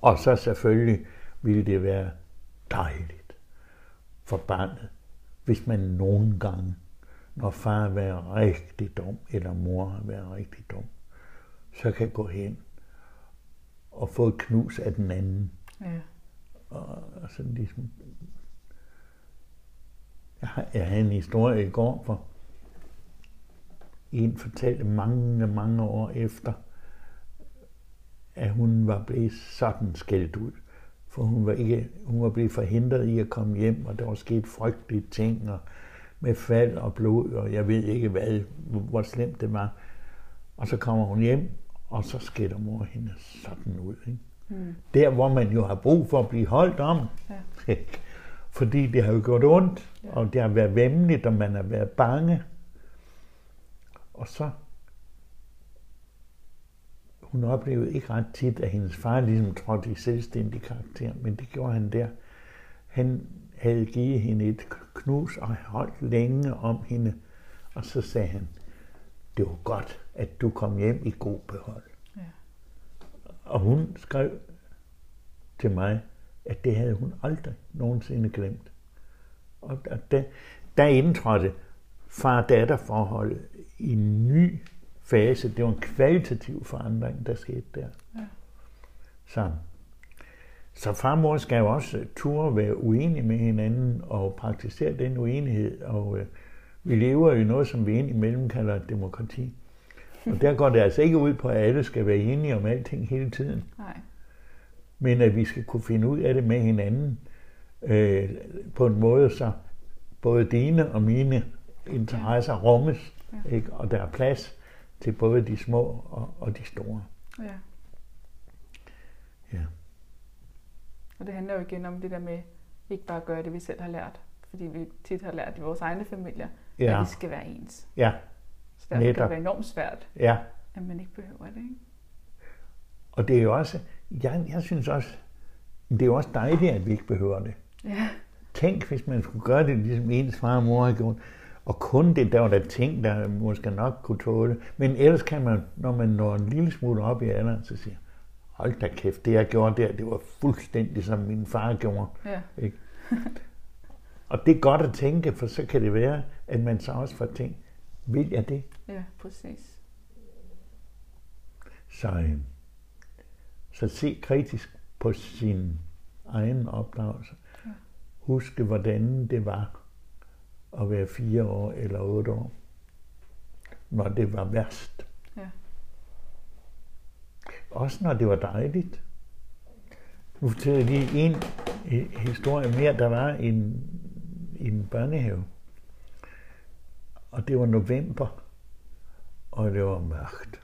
Og så selvfølgelig ville det være dejligt for barnet, hvis man nogle gange, når far var rigtig dum, eller mor var rigtig dum, så kan gå hen og få et knus af den anden. Ja. Og, og sådan ligesom... Jeg, jeg havde en historie i går, hvor en fortalte mange, mange år efter, at hun var blevet sådan skældt ud. For hun var, ikke, hun var blevet forhindret i at komme hjem, og der var sket frygtelige ting, og med fald og blod, og jeg ved ikke hvad, hvor slemt det var. Og så kommer hun hjem, og så skælder mor hende sådan ud, ikke? Der, hvor man jo har brug for at blive holdt om. Ja. Fordi det har jo gjort ondt, og det har været væmmeligt, og man har været bange. Og så, hun oplevede ikke ret tit, at hendes far ligesom trådte i selvstændig karakter, men det gjorde han der. Han havde givet hende et knus og holdt længe om hende, og så sagde han, det var godt, at du kom hjem i god behold. Ja. Og hun skrev til mig, at det havde hun aldrig nogensinde glemt. Og der, der indtrådte far-datter-forholdet i en ny fase. Det var en kvalitativ forandring, der skete der. Ja. Så, så farmor skal jo også turde være uenige med hinanden og praktisere den uenighed. Og øh, vi lever jo noget, som vi indimellem kalder et demokrati. Og der går det altså ikke ud på, at alle skal være enige om alting hele tiden. Nej. Men at vi skal kunne finde ud af det med hinanden øh, på en måde, så både dine og mine interesser rummes, ja. Ikke? Og der er plads til både de små og, og de store. Ja. Ja. Og det handler jo igen om det der med ikke bare at gøre det, vi selv har lært, fordi vi tit har lært i vores egne familier, ja. At det skal være ens. Ja. Så derfor netop. Kan det være enormt svært, ja. At man ikke behøver det. Ikke? Og det er jo også, jeg, jeg synes også, det er jo også dejligt, at vi ikke behøver det. Ja. Tænk, hvis man skulle gøre det, ligesom ens far og mor har gjort. Og kun det, der var der ting, der måske nok kunne tåle. Men ellers kan man, når man når en lille smule op i alderen, så siger hold da kæft, det jeg gjorde der, det var fuldstændig som min far gjorde. Ja. Ikke? Og det er godt at tænke, for så kan det være, at man så også får ting. Vil jeg det? Ja, præcis. Så... Øh, Så se kritisk på sin egen opdragelse. Ja. Huske, hvordan det var at være fire år eller otte år, når det var værst. Ja. Også når det var dejligt. Nu fortæller jeg lige en historie mere. Der var en, en børnehave, og det var november, og det var mørkt.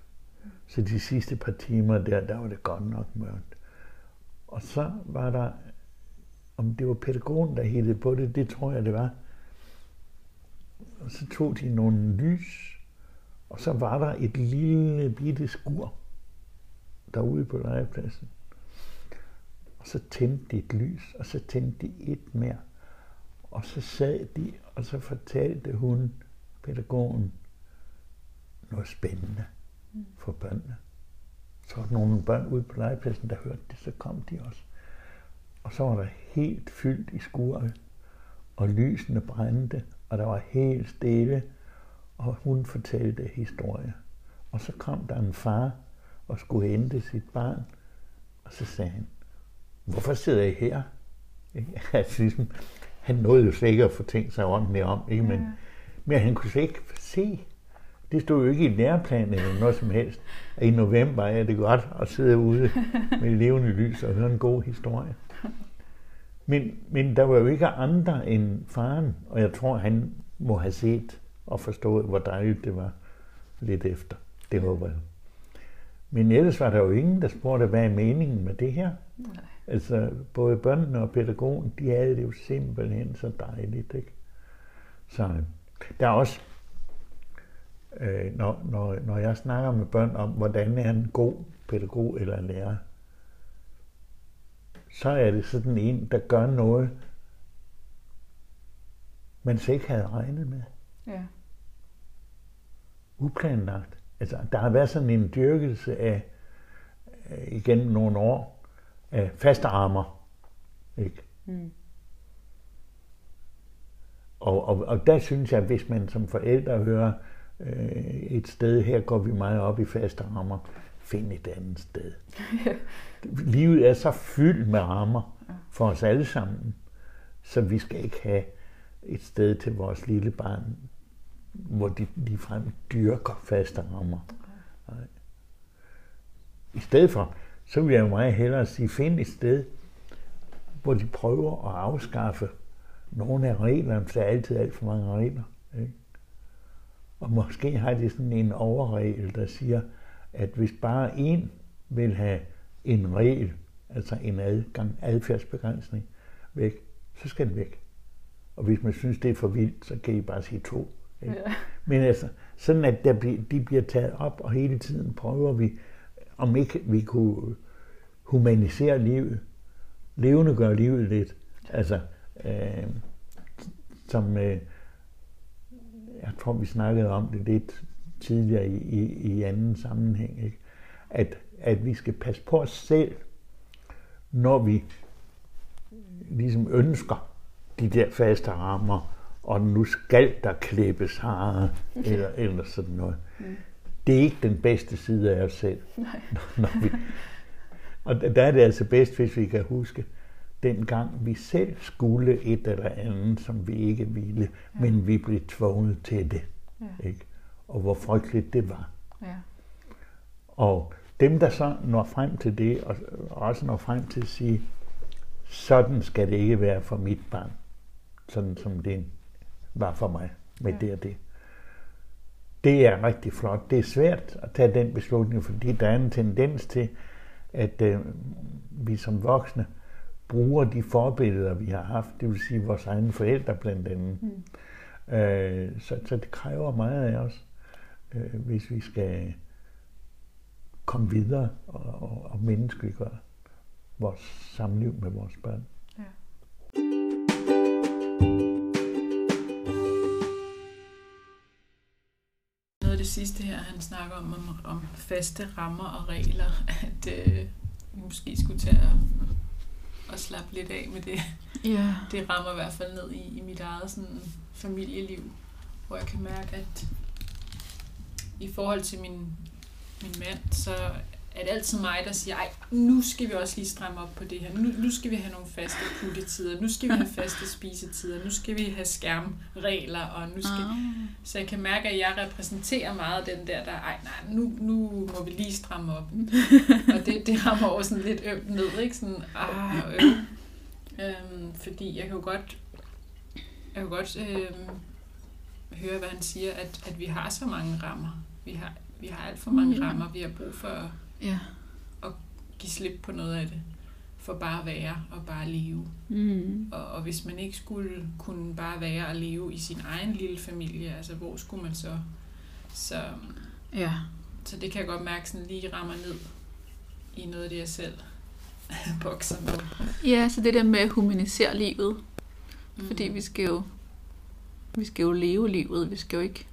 Så de sidste par timer der, der var det godt nok mørkt. Og så var der, om det var pædagogen, der hittede på det, det tror jeg, det var. Og så tog de nogle lys, og så var der et lille bitte skur derude på legepladsen. Og så tændte de et lys, og så tændte de et mere. Og så sad de, og så fortalte hun, pædagogen, noget spændende. For børnene. Så var der nogle børn ude på legepladsen, der hørte det, så kom de også. Og så var der helt fyldt i skuret, og lysene brændte, og der var helt stille, og hun fortalte historie. Og så kom der en far og skulle hente sit barn, og så sagde han, hvorfor sidder I her? Altså, ligesom, han nåede jo sikkert at få tænkt sig ordentligt om, ikke? Men, ja. Men han kunne ikke se. Det stod jo ikke i læreplanen eller noget som helst. I november er det godt at sidde ude med levende lys og høre en god historie. Men, men der var jo ikke andre end faren, og jeg tror, han må have set og forstået, hvor dejligt det var lidt efter. Det håber jeg. Men ellers var der jo ingen, der spurgte, hvad er meningen med det her? Nej. Altså, både børnene og pædagogen, de havde det jo simpelthen så dejligt, ikke? Så der er også... Øh, når, når, når jeg snakker med børn om, hvordan er en god pædagog eller en lærer, så er det sådan en, der gør noget, man så ikke havde regnet med. Ja. Uplanlagt. Altså, der har været sådan en dyrkelse af, øh, igennem nogle år, af faste rammer. Ikke? Mm. Og, og, og der synes jeg, hvis man som forældre hører, et sted, her går vi meget op i faste rammer, find et andet sted. Ja. Livet er så fyldt med rammer for os alle sammen, så vi skal ikke have et sted til vores lille barn, hvor de ligefrem dyrker faste rammer. Okay. I stedet for, så vil jeg jo meget hellere sige, find et sted, hvor de prøver at afskaffe nogle af reglerne, for der er altid alt for mange regler. Ikke? Og måske har det sådan en overregel, der siger, at hvis bare en vil have en regel, altså en adgang, adfærdsbegrænsning væk, så skal den væk. Og hvis man synes, det er for vildt, så kan I bare sige to. Ikke? Ja. Men altså, sådan at der bliver, de bliver taget op, og hele tiden prøver vi, om ikke vi kunne humanisere livet, levende gør livet lidt. Altså, øh, som øh, jeg tror, vi snakkede om det lidt tidligere i, i, i anden sammenhæng, ikke? At, at vi skal passe på os selv, når vi ligesom ønsker de der faste rammer, og nu skal der klæbes harer, eller, eller sådan noget. Mm. Det er ikke den bedste side af os selv. Nej. Når vi, og der er det altså bedst, hvis vi kan huske, dengang vi selv skulle et eller andet, som vi ikke ville, ja. Men vi blev tvunget til det. Ja. Ikke? Og hvor frygteligt det var. Ja. Og dem, der så når frem til det, og også når frem til at sige, sådan skal det ikke være for mit barn, sådan som det var for mig med ja. Det og det. Det er rigtig flot. Det er svært at tage den beslutning, fordi der er en tendens til, at øh, vi som voksne bruger de forbilleder, vi har haft, det vil sige vores egne forældre blandt andet. Mm. Øh, så, så det kræver meget af os, øh, hvis vi skal komme videre og, og, og menneskeliggøre vores samliv med vores børn. Ja. Noget af det sidste her, han snakker om, om, om faste rammer og regler, at øh, vi måske skulle tage og, og slappe lidt af med det. Ja. Det rammer i hvert fald ned i, i mit eget sådan, familieliv, hvor jeg kan mærke, at i forhold til min, min mand, så er det altid mig, der siger, ej, nu skal vi også lige stramme op på det her. Nu, nu skal vi have nogle faste puttetider. Nu skal vi have faste spisetider. Nu skal vi have skærmregler. Og nu skal... Oh. Så jeg kan mærke, at jeg repræsenterer meget den der, der ej, nej, nu, nu må vi lige stramme op. Og det, det rammer over sådan lidt ømt ned, ikke? Sådan, ah, øm. øhm, fordi jeg kan jo godt, jeg kan godt øhm, høre, hvad han siger, at, at vi har så mange rammer. Vi har, vi har alt for mange rammer. Vi har brug for... Ja. Og give slip på noget af det. For bare at være og bare at leve. Mm. Og, og hvis man ikke skulle kunne bare være og leve i sin egen lille familie, altså hvor skulle man så? Så, ja. Så det kan jeg godt mærke, sådan lige rammer ned i noget af det, jeg selv bokser med. Ja, så det der med at humanisere livet. Mm. Fordi vi skal jo, vi skal jo leve livet, vi skal jo ikke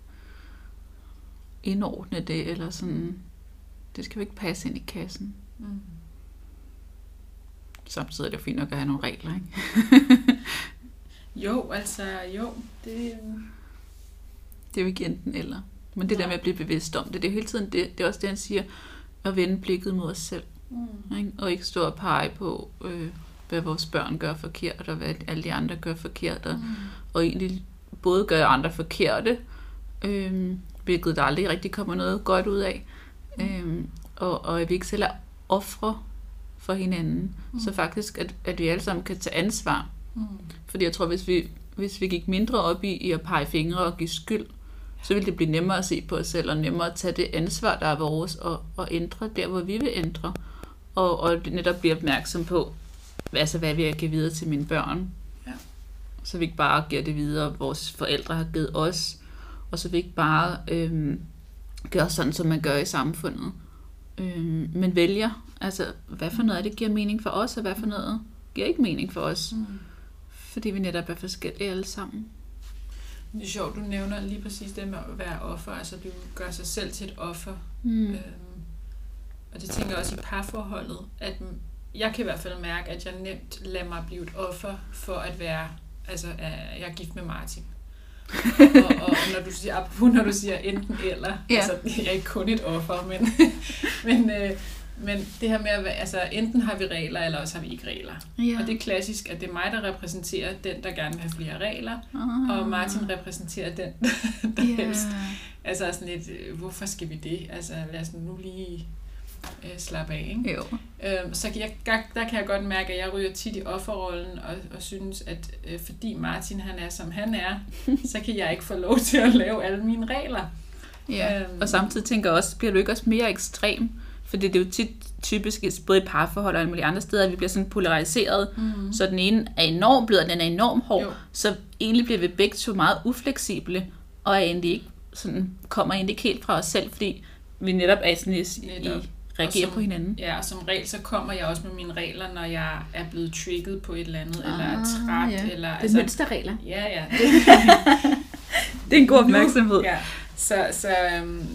indordne det, eller sådan... Det skal jo ikke passe ind i kassen. Mm. Samtidig er det fint nok at have nogle regler, ikke? jo, altså jo. Det, det er jo ikke enten eller. Men det ja. Der med at blive bevidst om det, det er hele tiden det. Det er også det, han siger, at vende blikket mod os selv. Mm. Ikke? Og ikke stå og pege på, øh, hvad vores børn gør forkert, og hvad alle de andre gør forkert. Og, mm. og egentlig både gør andre forkerte, øh, hvilket der aldrig rigtig kommer noget godt ud af. Øhm, og, og at vi ikke selv er ofre for hinanden, mm. så faktisk at, at vi alle sammen kan tage ansvar, mm. fordi jeg tror, hvis vi, hvis vi gik mindre op i, i at pege fingre og give skyld, så ville det blive nemmere at se på os selv og nemmere at tage det ansvar, der er vores, og, og ændre der, hvor vi vil ændre, og, og netop blive opmærksom på, altså hvad vil jeg give videre til mine børn, ja. Så vi ikke bare giver det videre, vores forældre har givet os, og så vi ikke bare øhm, gør sådan, som man gør i samfundet. Øhm, men vælger, altså, hvad for noget af det giver mening for os, og hvad for noget giver ikke mening for os. Mm. Fordi vi netop er forskellige alle sammen. Det er sjovt, du nævner lige præcis det med at være offer, altså du gør sig selv til et offer. Mm. Øhm, og det tænker jeg også i parforholdet, at jeg kan i hvert fald mærke, at jeg nemt lader mig blive et offer for at være, altså jeg er gift med Martin. og, og, og når du siger apropos, når du siger enten eller, ja. Altså jeg er ikke kun et offer, men men øh, men det her med at altså enten har vi regler, eller også har vi ikke regler. Ja. Og det er klassisk, at det er mig, der repræsenterer den, der gerne vil have flere regler, uh-huh. og Martin repræsenterer den, der yeah. helst. Altså sådan lidt, hvorfor skal vi det? Altså lad os nu lige øh, slappe af. Ikke? Jo. Øhm, så jeg, der kan jeg godt mærke, at jeg ryger tit i offerrollen og, og synes, at øh, fordi Martin han er, som han er, så kan jeg ikke få lov til at lave alle mine regler. Ja. Øhm. Og samtidig tænker jeg også, bliver du ikke også mere ekstrem, Fordi det er jo tit typisk, både i parforhold og alle mulige andre steder, at vi bliver sådan polariseret, mm-hmm. så den ene er enormt blød, og den er enormt hård, jo. Så egentlig bliver vi begge to meget ufleksible, og egentlig ikke sådan, kommer egentlig ikke helt fra os selv, fordi vi netop er sådan i, netop. i reagerer som, på hinanden. Ja, og som regel, så kommer jeg også med mine regler, når jeg er blevet trigget på et eller andet, ah, eller er træt, ja. eller... Det er altså, mønsterregler. Ja, ja. Det, det er en god opmærksomhed. Ja. Så, så,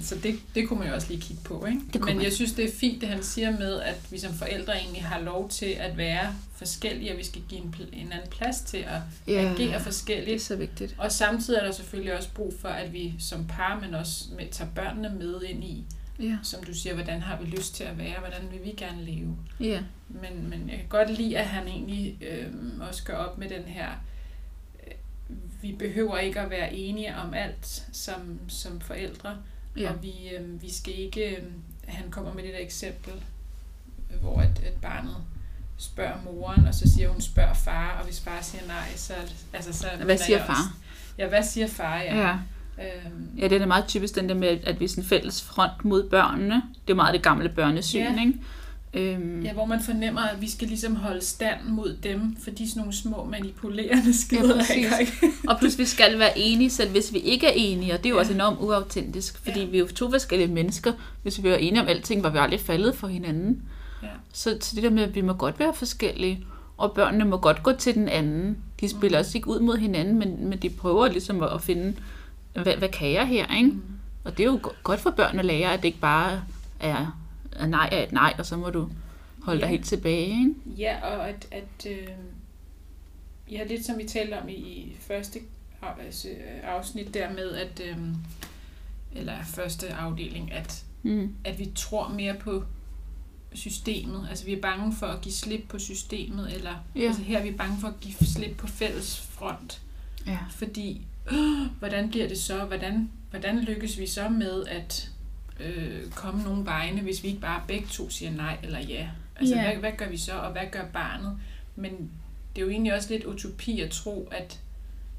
så det, det kunne man jo også lige kigge på, ikke? Men jeg synes, det er fint, det han siger med, at vi som forældre egentlig har lov til at være forskellige, og vi skal give en, en anden plads til at ja, agere forskelligt. Det er så vigtigt. Og samtidig er der selvfølgelig også brug for, at vi som par, men også med, tager børnene med ind i, ja. Som du siger, hvordan har vi lyst til at være, hvordan vil vi gerne leve. Ja. Men, men jeg kan godt lide, at han egentlig øh, også gør op med den her, vi behøver ikke at være enige om alt som, som forældre, ja. Og vi, øh, vi skal ikke, øh, han kommer med det der eksempel, hvor et, et barnet spørger moren, og så siger hun, spørg far, og hvis far siger nej, så... Altså, så hvad siger far? Også, ja, hvad siger far, ja. ja. Øhm. Ja, det er meget typisk den der med, at vi er sådan fælles front mod børnene. Det er meget det gamle børnesyn, ja. Ikke? Øhm. Ja, hvor man fornemmer, at vi skal ligesom holde stand mod dem, for de er sådan nogle små manipulerende skider. Ja, og plus vi skal være enige, selv hvis vi ikke er enige, og det er jo ja. Også enormt uautentisk, fordi ja. Vi er jo to forskellige mennesker. Hvis vi var enige om alting, var vi aldrig faldet for hinanden. Ja. Så, så det der med, at vi må godt være forskellige, og børnene må godt gå til den anden. De spiller mm. også ikke ud mod hinanden, men, men de prøver ligesom at finde... Hvad, hvad kan jeg her, ikke? Mm. Og det er jo godt for børn at lære, at det ikke bare er, er nej er et nej, og så må du holde ja. Dig helt tilbage, ikke? Ja, og at, at øh, ja, lidt som vi talte om i, i første afsnit der med, at øh, eller første afdeling, at, mm. at vi tror mere på systemet, altså vi er bange for at give slip på systemet, eller ja. Altså her er vi bange for at give slip på fælles front, ja. Fordi hvordan bliver det så? Hvordan, hvordan lykkes vi så med at øh, komme nogle vegne, hvis vi ikke bare begge to siger nej eller ja? Altså, yeah. hvad, hvad gør vi så, og hvad gør barnet? Men det er jo egentlig også lidt utopi at tro, at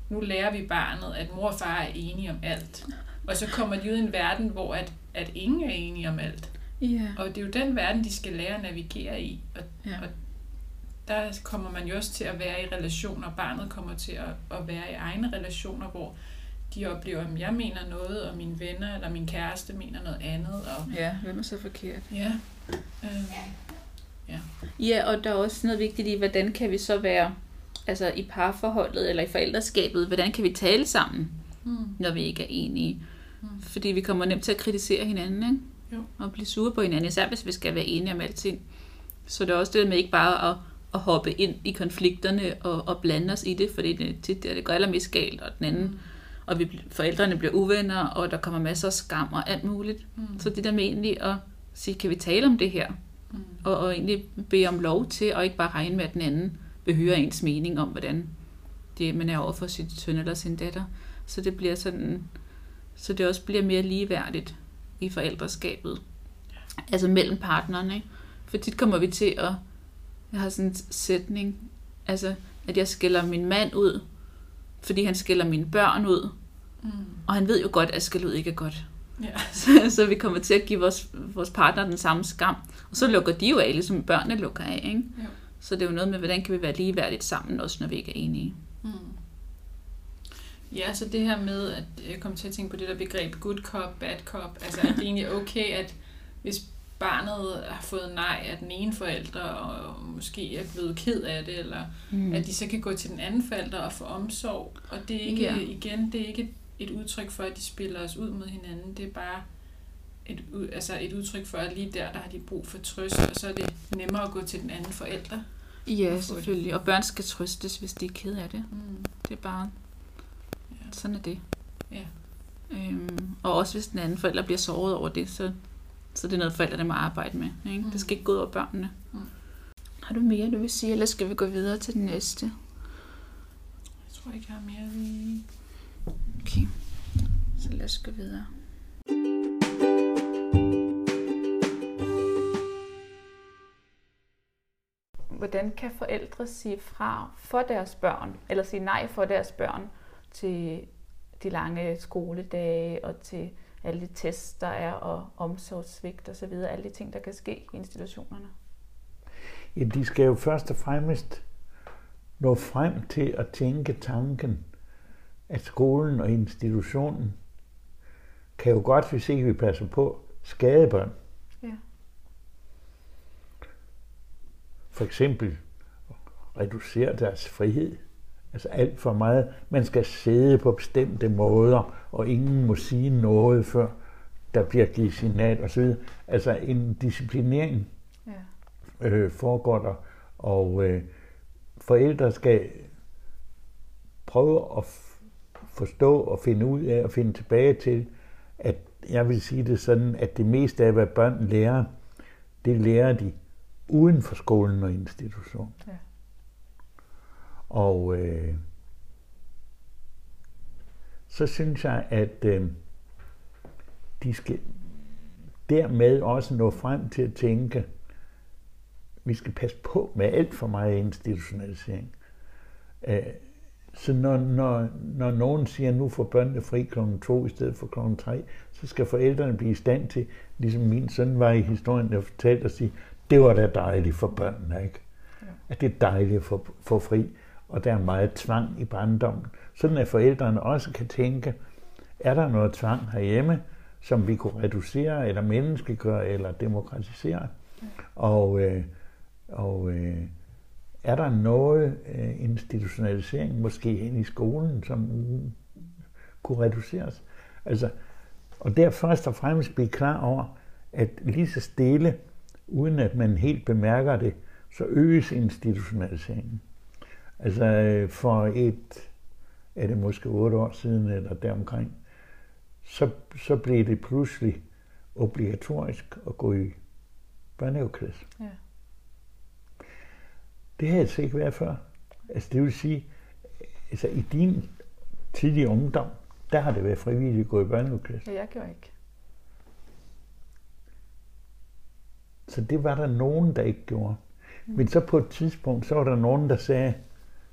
nu lærer vi barnet, at mor og far er enige om alt. Og så kommer de ud i en verden, hvor at, at ingen er enige om alt. Yeah. Og det er jo den verden, de skal lære at navigere i. Og, yeah. og der kommer man jo også til at være i relationer, barnet kommer til at, at være i egne relationer, hvor de oplever, at jeg mener noget, og mine venner eller min kæreste mener noget andet. Og ja, hvem er så forkert? Ja. Øh, ja. ja, og der er også noget vigtigt i, hvordan kan vi så være altså i parforholdet eller i forældreskabet, hvordan kan vi tale sammen, mm. når vi ikke er enige? Mm. Fordi vi kommer nemt til at kritisere hinanden, ikke? Jo. Og blive sure på hinanden, især hvis vi skal være enige om alting. Så det er også det med ikke bare at at hoppe ind i konflikterne og, og blande os i det, fordi det tit det går allermest galt, og den anden, mm. og vi, forældrene bliver uvenner, og der kommer masser af skam og alt muligt. Mm. Så det der med egentlig at sige, kan vi tale om det her? Mm. Og, og egentlig bede om lov til, og ikke bare regne med, at den anden behøver ens mening om, hvordan det, man er over for sin søn eller sin datter. Så det bliver sådan, så det også bliver mere ligeværdigt i forældreskabet. Altså mellem partnerne, ikke? For tit kommer vi til at jeg har sådan en sætning, altså, at jeg skælder min mand ud, fordi han skælder mine børn ud. Mm. Og han ved jo godt, at skæld ud ikke er godt. Yeah. Så, så vi kommer til at give vores, vores partner den samme skam. Og så lukker de jo af, ligesom børnene lukker af. Ikke? Ja. Så det er jo noget med, hvordan kan vi være ligeværdigt sammen, også når vi ikke er enige. Mm. Ja, så det her med, at jeg kom til at tænke på det der begreb, good cop, bad cop, altså er det egentlig okay, at hvis barnet har fået nej af den ene forælder, og måske er blevet ked af det, eller mm. at de så kan gå til den anden forælder og få omsorg. Og det er ikke, ja. igen, det er ikke et udtryk for, at de spiller os ud mod hinanden. Det er bare et, altså et udtryk for, at lige der, der har de brug for trøst, og så er det nemmere at gå til den anden forælder. Ja, selvfølgelig. Og børn skal trøstes, hvis de er ked af det. Mm. Det er bare... Ja. Sådan er det. Ja. Øhm, og også hvis den anden forælder bliver såret over det, så... Så det er noget, forældrene må arbejde med. Ikke? Mm. Det skal ikke gå ud over børnene. Mm. Har du mere, du vil sige, eller skal vi gå videre til den næste? Jeg tror ikke, jeg har mere. Okay, så lad os gå videre. Hvordan kan forældre sige fra for deres børn, eller sige nej for deres børn til de lange skoledage og til alle de tests, der er, og omsorgssvigt og så videre, alle de ting, der kan ske i institutionerne? Ja, de skal jo først og fremmest nå frem til at tænke tanken, at skolen og institutionen kan jo godt, hvis ikke vi passer på, skade børn. Ja. For eksempel reducere deres frihed. Altså alt for meget. Man skal sidde på bestemte måder, og ingen må sige noget, før der bliver givet signal osv. Altså en disciplinering ja. øh, foregår der, og øh, forældre skal prøve at f- forstå og finde ud af og finde tilbage til, at jeg vil sige det sådan, at det meste af, hvad børn lærer, det lærer de uden for skolen og institutionen. Ja. Og øh, så synes jeg, at øh, de skal dermed også nå frem til at tænke, at vi skal passe på med alt for meget institutionalisering. Øh, så når, når, når nogen siger, at nu får børnene fri klokken to i stedet for klokken tre, så skal forældrene blive i stand til, ligesom min søn var i historien, der fortalte at sige, det var da dejligt for børnene, ikke? At det er dejligt at få, få fri, og der er meget tvang i barndommen. Sådan at forældrene også kan tænke, er der noget tvang herhjemme, som vi kunne reducere, eller menneskegøre, eller demokratisere? Ja. Og, øh, og øh, er der noget øh, institutionalisering, måske hen i skolen, som uh, kunne reduceres? Altså, og der først og fremmest blive klar over, at lige så stille, uden at man helt bemærker det, så øges institutionaliseringen. Altså for et, er det måske otte år siden eller deromkring, så, så blev det pludselig obligatorisk at gå i børnehaveklasse. Ja. Det havde altså ikke været før. Altså det vil sige, altså i din tidlige ungdom, der har det været frivilligt at gå i børnehaveklasse. Ja, jeg gjorde ikke. Så det var der nogen, der ikke gjorde. Men så på et tidspunkt, så var der nogen, der sagde,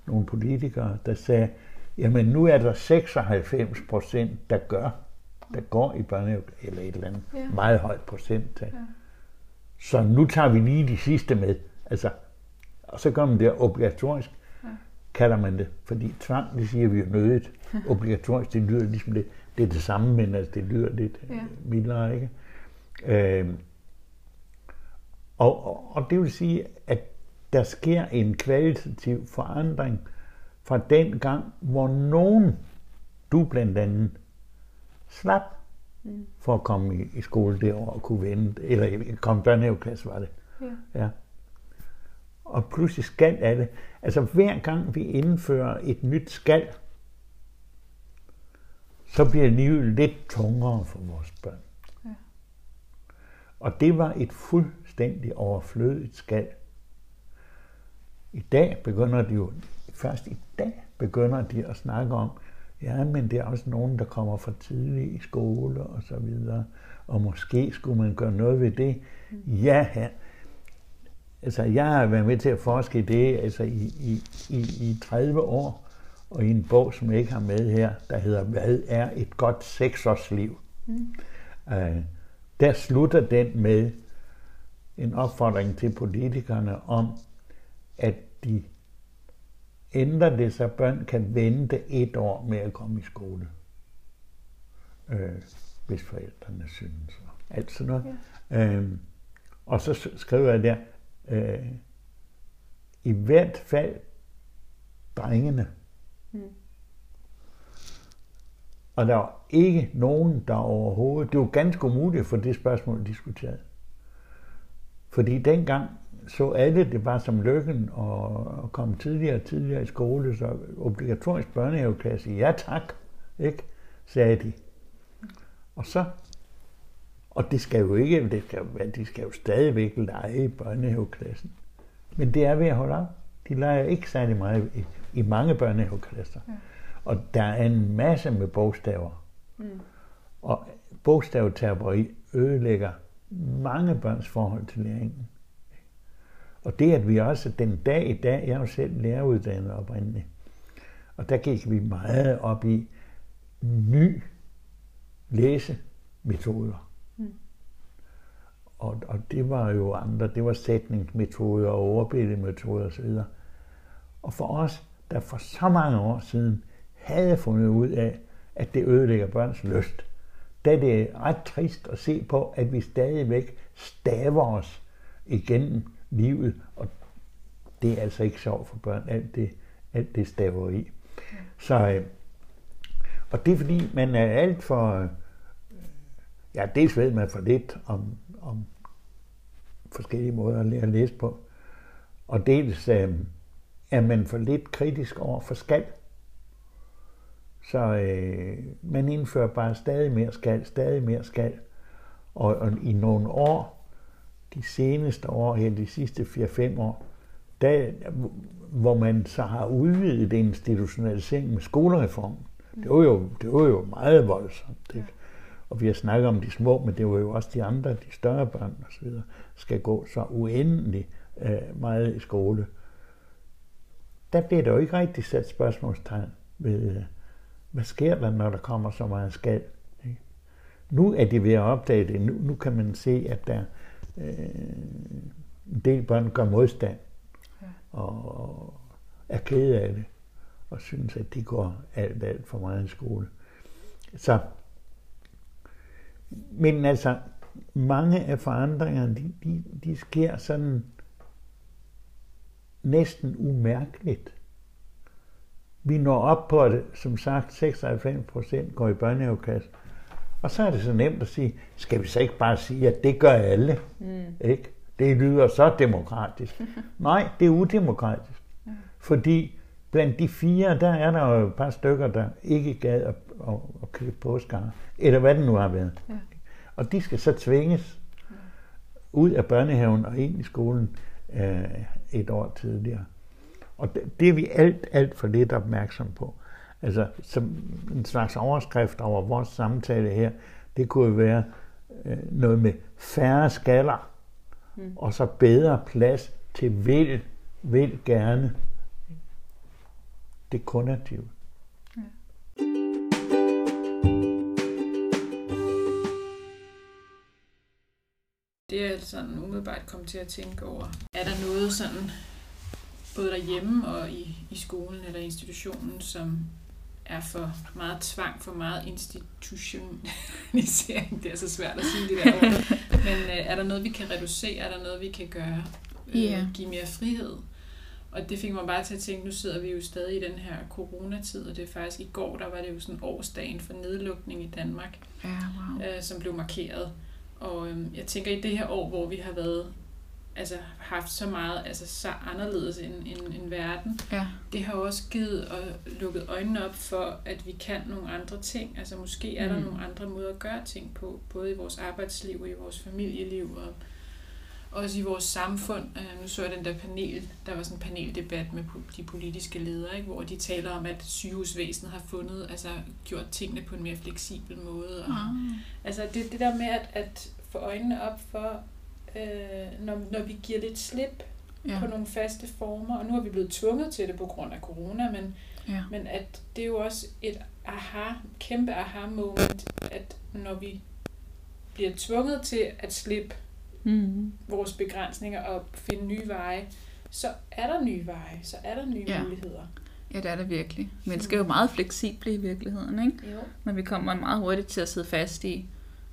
nogle politikere, der sagde, jamen nu er der seksoghalvfems procent, der gør, der går i børnehave, eller et eller andet, ja. Meget højt procent. Ja. Så nu tager vi lige de sidste med, altså, og så gør man det obligatorisk, ja. Kalder man det, fordi tvang, det siger vi jo nødigt, obligatorisk, det lyder ligesom det, det er det samme, men altså, det lyder lidt ja. Mildere, ikke? Øh, Og, og, og det vil sige, at der sker en kvalitativ forandring fra den gang, hvor nogen, du blandt andet, slap mm. for at komme i, i skole det år og kunne vente, eller komme i børnehaveklasse, var det. Ja. Ja. Og pludselig skal af det. Altså hver gang vi indfører et nyt skal, så bliver livet lidt tungere for vores børn. Ja. Og det var et fuld overflødigt skal. I dag begynder de jo, først i dag begynder de at snakke om, ja, men det er også nogen, der kommer for tidligt i skole og så videre, og måske skulle man gøre noget ved det. Ja, ja. Altså jeg har været med til at forske i det altså i, i, i, i tredive år, og i en bog, som jeg ikke har med her, der hedder, hvad er et godt seksårsliv? Mm. Øh, der slutter den med en opfordring til politikerne om, at de ændrer det, så børn kan vente et år med at komme i skole, øh, hvis forældrene synes. Alt sådan noget. Ja. Øh, og så skriver jeg der, øh, i hvert fald drengene. Mm. Og der var ikke nogen, der overhovedet, det var ganske umuligt for det spørgsmål diskuteret. Fordi dengang så alle, det var som lykken at komme tidligere og tidligere i skole, så obligatorisk børnehaveklasse, ja tak, ikke, sagde de. Og så, og det skal jo ikke, det skal, de skal jo stadigvæk lege i børnehaveklassen. Men det er ved at holde op. De leger ikke særlig meget i, i mange børnehaveklasser. Ja. Og der er en masse med bogstaver. Mm. Og bogstavterapi ødelægger mange børns forhold til læringen. Og det, at vi også den dag i dag, jeg er jo selv læreruddannet oprindeligt, og der gik vi meget op i ny læse, metoder. Mm. Og, og det var jo andre, det var sætningsmetoder og overbildemetoder osv. Og for os, der for så mange år siden havde fundet ud af, at det ødelægger børns lyst, da det er ret trist at se på, at vi stadigvæk staver os igennem livet, og det er altså ikke sjovt for børn, alt det, alt det staver i. Så, og det er fordi, man er alt for... Ja, dels ved man for lidt om, om forskellige måder at læse på, og dels er man for lidt kritisk over for skal. Så øh, man indfører bare stadig mere skal, stadig mere skal. Og, og i nogle år, de seneste år, her de sidste fire fem år, der, hvor man så har udvidet institutionaliseringen med skolereformen, det var jo, det var jo meget voldsomt. Ikke? Og vi har snakket om de små, men det var jo også de andre, de større børn osv., skal gå så uendelig øh, meget i skole. Der bliver der jo ikke rigtig sat spørgsmålstegn ved... Øh, Hvad sker der, når der kommer så meget skal? Ikke? Nu er de ved at opdage det. Nu, nu kan man se, at der øh, en del børn gør modstand og, og er kede af det og synes, at de går alt, alt for meget i skole. Så, men altså, mange af forandringerne, de, de, de sker sådan næsten umærkeligt. Vi når op på, at som sagt seksoghalvfems procent går i børnehaveklasse. Og så er det så nemt at sige, skal vi så ikke bare sige, at det gør alle? Mm. Ikke? Det lyder så demokratisk. Nej, det er udemokratisk. Mm. Fordi blandt de fire, der er der jo et par stykker, der ikke gad at, at, at købe påskar, eller hvad det nu har været. Mm. Og de skal så tvinges ud af børnehaven og ind i skolen øh, et år tidligere. Og det er vi alt, alt for lidt opmærksom på. Altså, som en slags overskrift over vores samtale her, det kunne være øh, noget med færre skaller, mm. og så bedre plads til vil, vil gerne. Det er kun aktivt. Ja. Det er altså sådan umiddelbart kommet til at tænke over. Er der noget sådan... både derhjemme og i, i skolen eller institutionen, som er for meget tvang, for meget institutionalisering. Det er så svært at sige det der ord. Men øh, er der noget, vi kan reducere? Er der noget, vi kan gøre? Øh, yeah. Give mere frihed? Og det fik mig bare til at tænke, nu sidder vi jo stadig i den her coronatid, og det er faktisk i går, der var det jo sådan årsdagen for nedlukning i Danmark, yeah, wow. øh, som blev markeret. Og øh, jeg tænker, i det her år, hvor vi har været altså haft så meget, altså så anderledes end, end, end verden. Ja. Det har også givet og lukket øjnene op for, at vi kan nogle andre ting. Altså måske er der mm. nogle andre måder at gøre ting på, både i vores arbejdsliv, i vores familieliv og også i vores samfund. Uh, nu så jeg den der panel, der var sådan en paneldebat med de politiske ledere, ikke? Hvor de taler om, at sygehusvæsenet har fundet, altså gjort tingene på en mere fleksibel måde. Og, mm. altså det, det der med at, at få øjnene op for, Øh, når, når vi giver lidt slip ja. På nogle faste former, og nu har vi blevet tvunget til det på grund af corona, men, ja. men at det er jo også et aha, kæmpe aha-moment, at når vi bliver tvunget til at slippe mm-hmm. vores begrænsninger og finde nye veje, så er der nye veje, så er der nye ja. muligheder. Ja, det er der virkelig. Mennesker er jo meget fleksible i virkeligheden, ikke? Jo. Men vi kommer meget hurtigt til at sidde fast i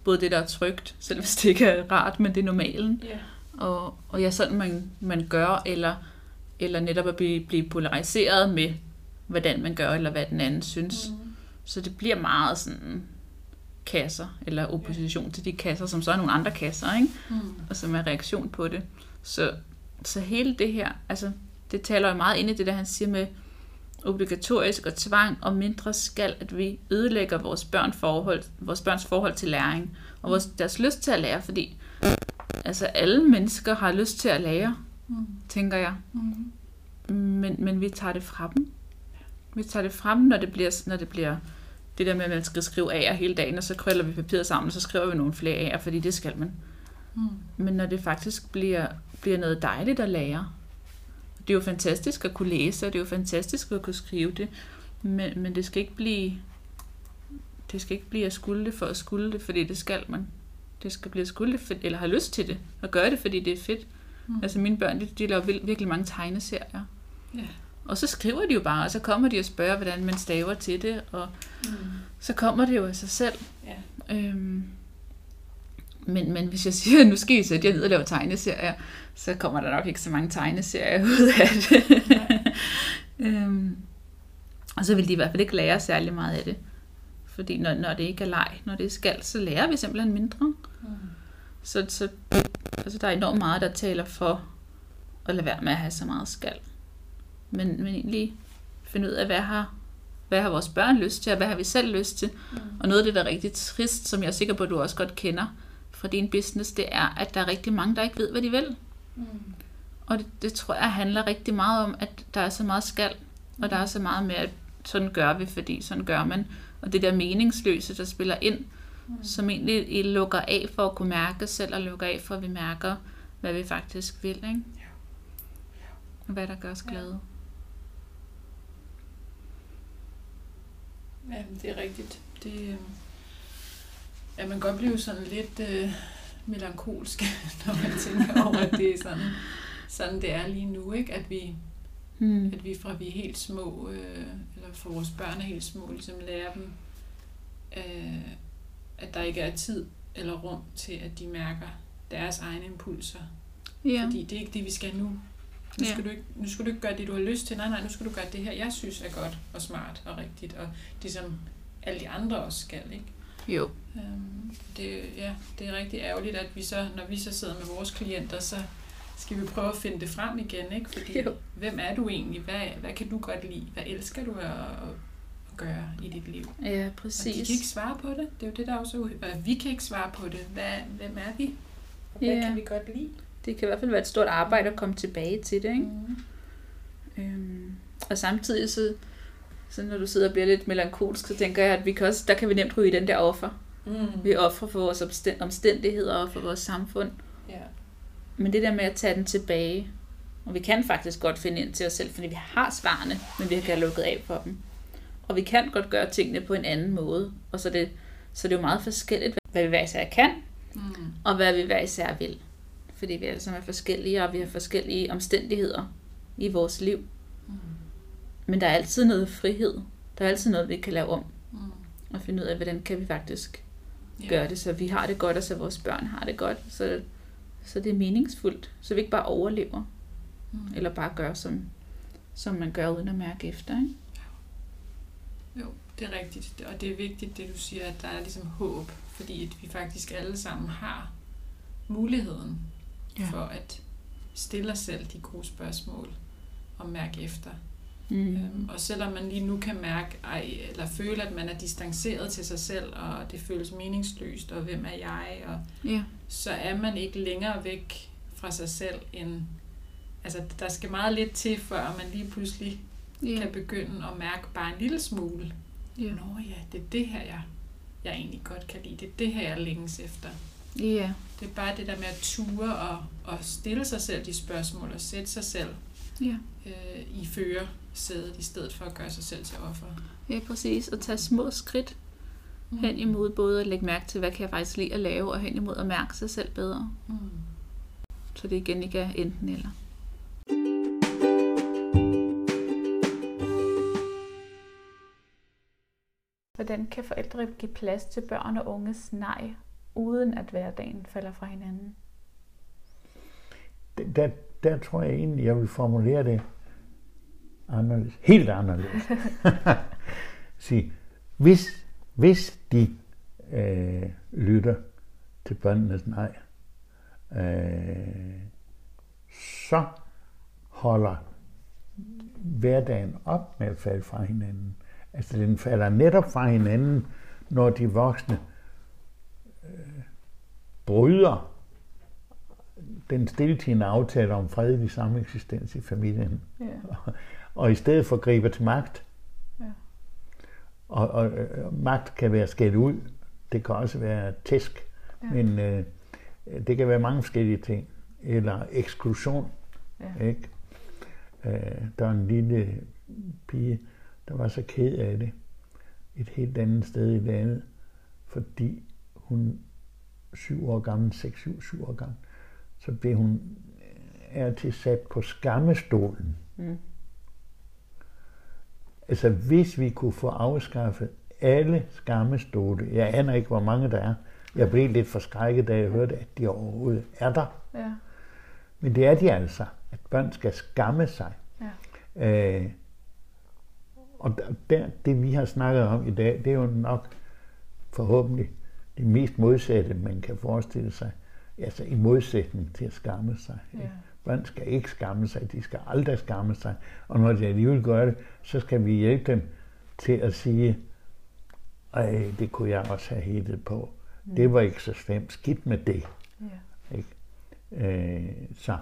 både det, der er trygt, selv hvis det ikke er rart, men det er normalen. Yeah. Og, og ja, sådan man, man gør, eller, eller netop at blive, blive polariseret med, hvordan man gør, eller hvad den anden synes. Mm. Så det bliver meget sådan kasser, eller opposition yeah. til de kasser, som så er nogle andre kasser, ikke? Mm. Og som er reaktion på det. Så, så hele det her, altså, det taler jo meget ind i det, der han siger med obligatorisk og tvang og mindre skal, at vi ødelægger vores, børn forhold, vores børns forhold til læring og vores, deres lyst til at lære, fordi altså alle mennesker har lyst til at lære, mm. tænker jeg. Mm. Men, men vi tager det fra dem. Vi tager det fra dem, når det bliver, når det, bliver det der med, at man skal skrive A'er hele dagen, og så krøller vi papiret sammen, og så skriver vi nogle flere A'er, fordi det skal man. Mm. Men når det faktisk bliver, bliver noget dejligt at lære. Det er jo fantastisk at kunne læse, og det er jo fantastisk at kunne skrive det, men, men det skal ikke blive, det det skal ikke blive at skulle det for at skulle det, fordi det skal man. Det skal blive at skulle det, for, eller have lyst til det, og gøre det, fordi det er fedt. Mm. Altså mine børn, de, de laver virkelig mange tegneserier. Ja. Og så skriver de jo bare, og så kommer de og spørger, hvordan man staver til det, og mm. så kommer det jo af sig selv. Ja. Øhm, men, men hvis jeg siger, nu skal I sætte jer ned og lave tegneserier, så kommer der nok ikke så mange tegneserier ud af det. øhm, og så vil de i hvert fald ikke lære særlig meget af det. Fordi når, når det ikke er leg, når det skal, så lærer vi simpelthen mindre. Mm. Så, så altså, der er enormt meget, der taler for at lade være med at have så meget skal. Men, men egentlig finde ud af, hvad har, hvad har vores børn lyst til, og hvad har vi selv lyst til. Mm. Og noget af det, der er rigtig trist, som jeg er sikker på, at du også godt kender fra din business, det er, at der er rigtig mange, der ikke ved, hvad de vil. Mm. Og det, det tror jeg handler rigtig meget om, at der er så meget skal, og der er så meget med, at sådan gør vi, fordi sådan gør man. Og det der meningsløse, der spiller ind, mm. som egentlig lukker af for at kunne mærke selv, og lukker af for, at vi mærker, hvad vi faktisk vil, ikke? Ja. Ja. Og hvad der gør os glade. Ja, det er rigtigt. Det, ja, man kan godt blive sådan lidt øh, melankolsk, når man tænker over, at det er sådan, sådan det er lige nu, ikke? At vi, hmm. at vi fra vi er helt små, øh, eller fra vores børn er helt små, ligesom lærer dem, øh, at der ikke er tid eller rum til, at de mærker deres egne impulser. Ja. Fordi det er ikke det, vi skal nu. Nu skal, ja. du ikke, nu skal du ikke gøre det, du har lyst til. Nej, nej, nu skal du gøre det her, jeg synes er godt og smart og rigtigt. Og det, som alle de andre også skal, ikke? Jo. Øhm, det, ja, det er rigtig ærgerligt, at vi så, når vi så sidder med vores klienter, så skal vi prøve at finde det frem igen, ikke? Fordi, jo. Hvem er du egentlig? Hvad, hvad kan du godt lide? Hvad elsker du at, at gøre i dit liv? Ja, præcis. Og de kan ikke svare på det. Det er jo det, der også er. Vi kan ikke svare på det. Hvad, hvem er vi? Og hvad ja. kan vi godt lide? Det kan i hvert fald være et stort arbejde at komme tilbage til det, ikke? Mm. Øhm, og samtidig så, så når du sidder og bliver lidt melankolsk, så tænker jeg, at vi kan også, der kan vi nemt ryge i den der offer. Mm. Vi ofrer for vores omstændigheder og for vores samfund. Yeah. Men det der med at tage den tilbage, og vi kan faktisk godt finde ind til os selv, fordi vi har svarene, men vi kan have lukket af for dem. Og vi kan godt gøre tingene på en anden måde, og så er det, så det er jo meget forskelligt, hvad vi hver især kan, mm. og hvad vi hver især vil. Fordi vi alle sammen er forskellige, og vi har forskellige omstændigheder i vores liv. Mm. Men der er altid noget frihed. Der er altid noget, vi kan lave om. Mm. Og finde ud af, hvordan kan vi faktisk yeah. gøre det, så vi har det godt, og så vores børn har det godt. Så, så det er meningsfuldt. Så vi ikke bare overlever. Mm. Eller bare gør, som, som man gør, uden at mærke efter. Ikke? Jo, det er rigtigt. Og det er vigtigt, det du siger, at der er ligesom håb. Fordi vi faktisk alle sammen har muligheden. Ja. For at stille os selv de gode spørgsmål og mærke efter. Mm. Øhm, og selvom man lige nu kan mærke, ej, eller føle, at man er distanceret til sig selv, og det føles meningsløst, og hvem er jeg, og ja. så er man ikke længere væk fra sig selv end, altså der skal meget lidt til, før man lige pludselig ja. kan begynde at mærke bare en lille smule. Ja. Nå ja, det er det her, jeg, jeg egentlig godt kan lide. Det er det her, jeg længes efter. Yeah. Det er bare det der med at ture og, og stille sig selv de spørgsmål og sætte sig selv yeah. øh, i førersædet i stedet for at gøre sig selv til offer. Ja, præcis. Og tage små skridt mm. hen imod både at lægge mærke til, hvad kan jeg faktisk lide at lave, og hen imod at mærke sig selv bedre. Mm. Så det igen ikke er enten eller. Hvordan kan forældre give plads til børn og unges nej, uden at hverdagen falder fra hinanden? Der, der tror jeg egentlig, jeg vil formulere det anderledes. Helt anderledes. Sige, hvis, hvis de øh, lytter til børnenes nej, øh, så holder hverdagen op med at falde fra hinanden. Altså den falder netop fra hinanden, når de voksne bryder den stiltiende aftale om fredelig sameksistens i familien. Yeah. Og, og i stedet for griber til magt. Yeah. Og, og, og magt kan være skældt ud. Det kan også være tæsk. Yeah. Men øh, det kan være mange forskellige ting. Eller eksklusion. Yeah. Ikke? Øh, der var en lille pige, der var så ked af det, et helt andet sted i landet, fordi hun syv år gammel, seks, syv, syv år gammel, så blev hun er til sat på skammestolen. Mm. Altså hvis vi kunne få afskaffet alle skammestole, jeg aner ikke, hvor mange der er. Jeg blev lidt forskrækket, da jeg hørte, at de overhovedet er der. Ja. Men det er de altså, at børn skal skamme sig. Ja. Øh, og der, det vi har snakket om i dag, det er jo nok forhåbentlig det mest modsatte, man kan forestille sig. Altså i modsætning til at skamme sig. Ja. Børn skal ikke skamme sig, de skal aldrig skamme sig. Og når de alligevel gør det, så skal vi hjælpe dem til at sige, ej, det kunne jeg også have hættet på. Mm. Det var ikke så slemt. Skidt med det. Ja. Ikke? Øh, så.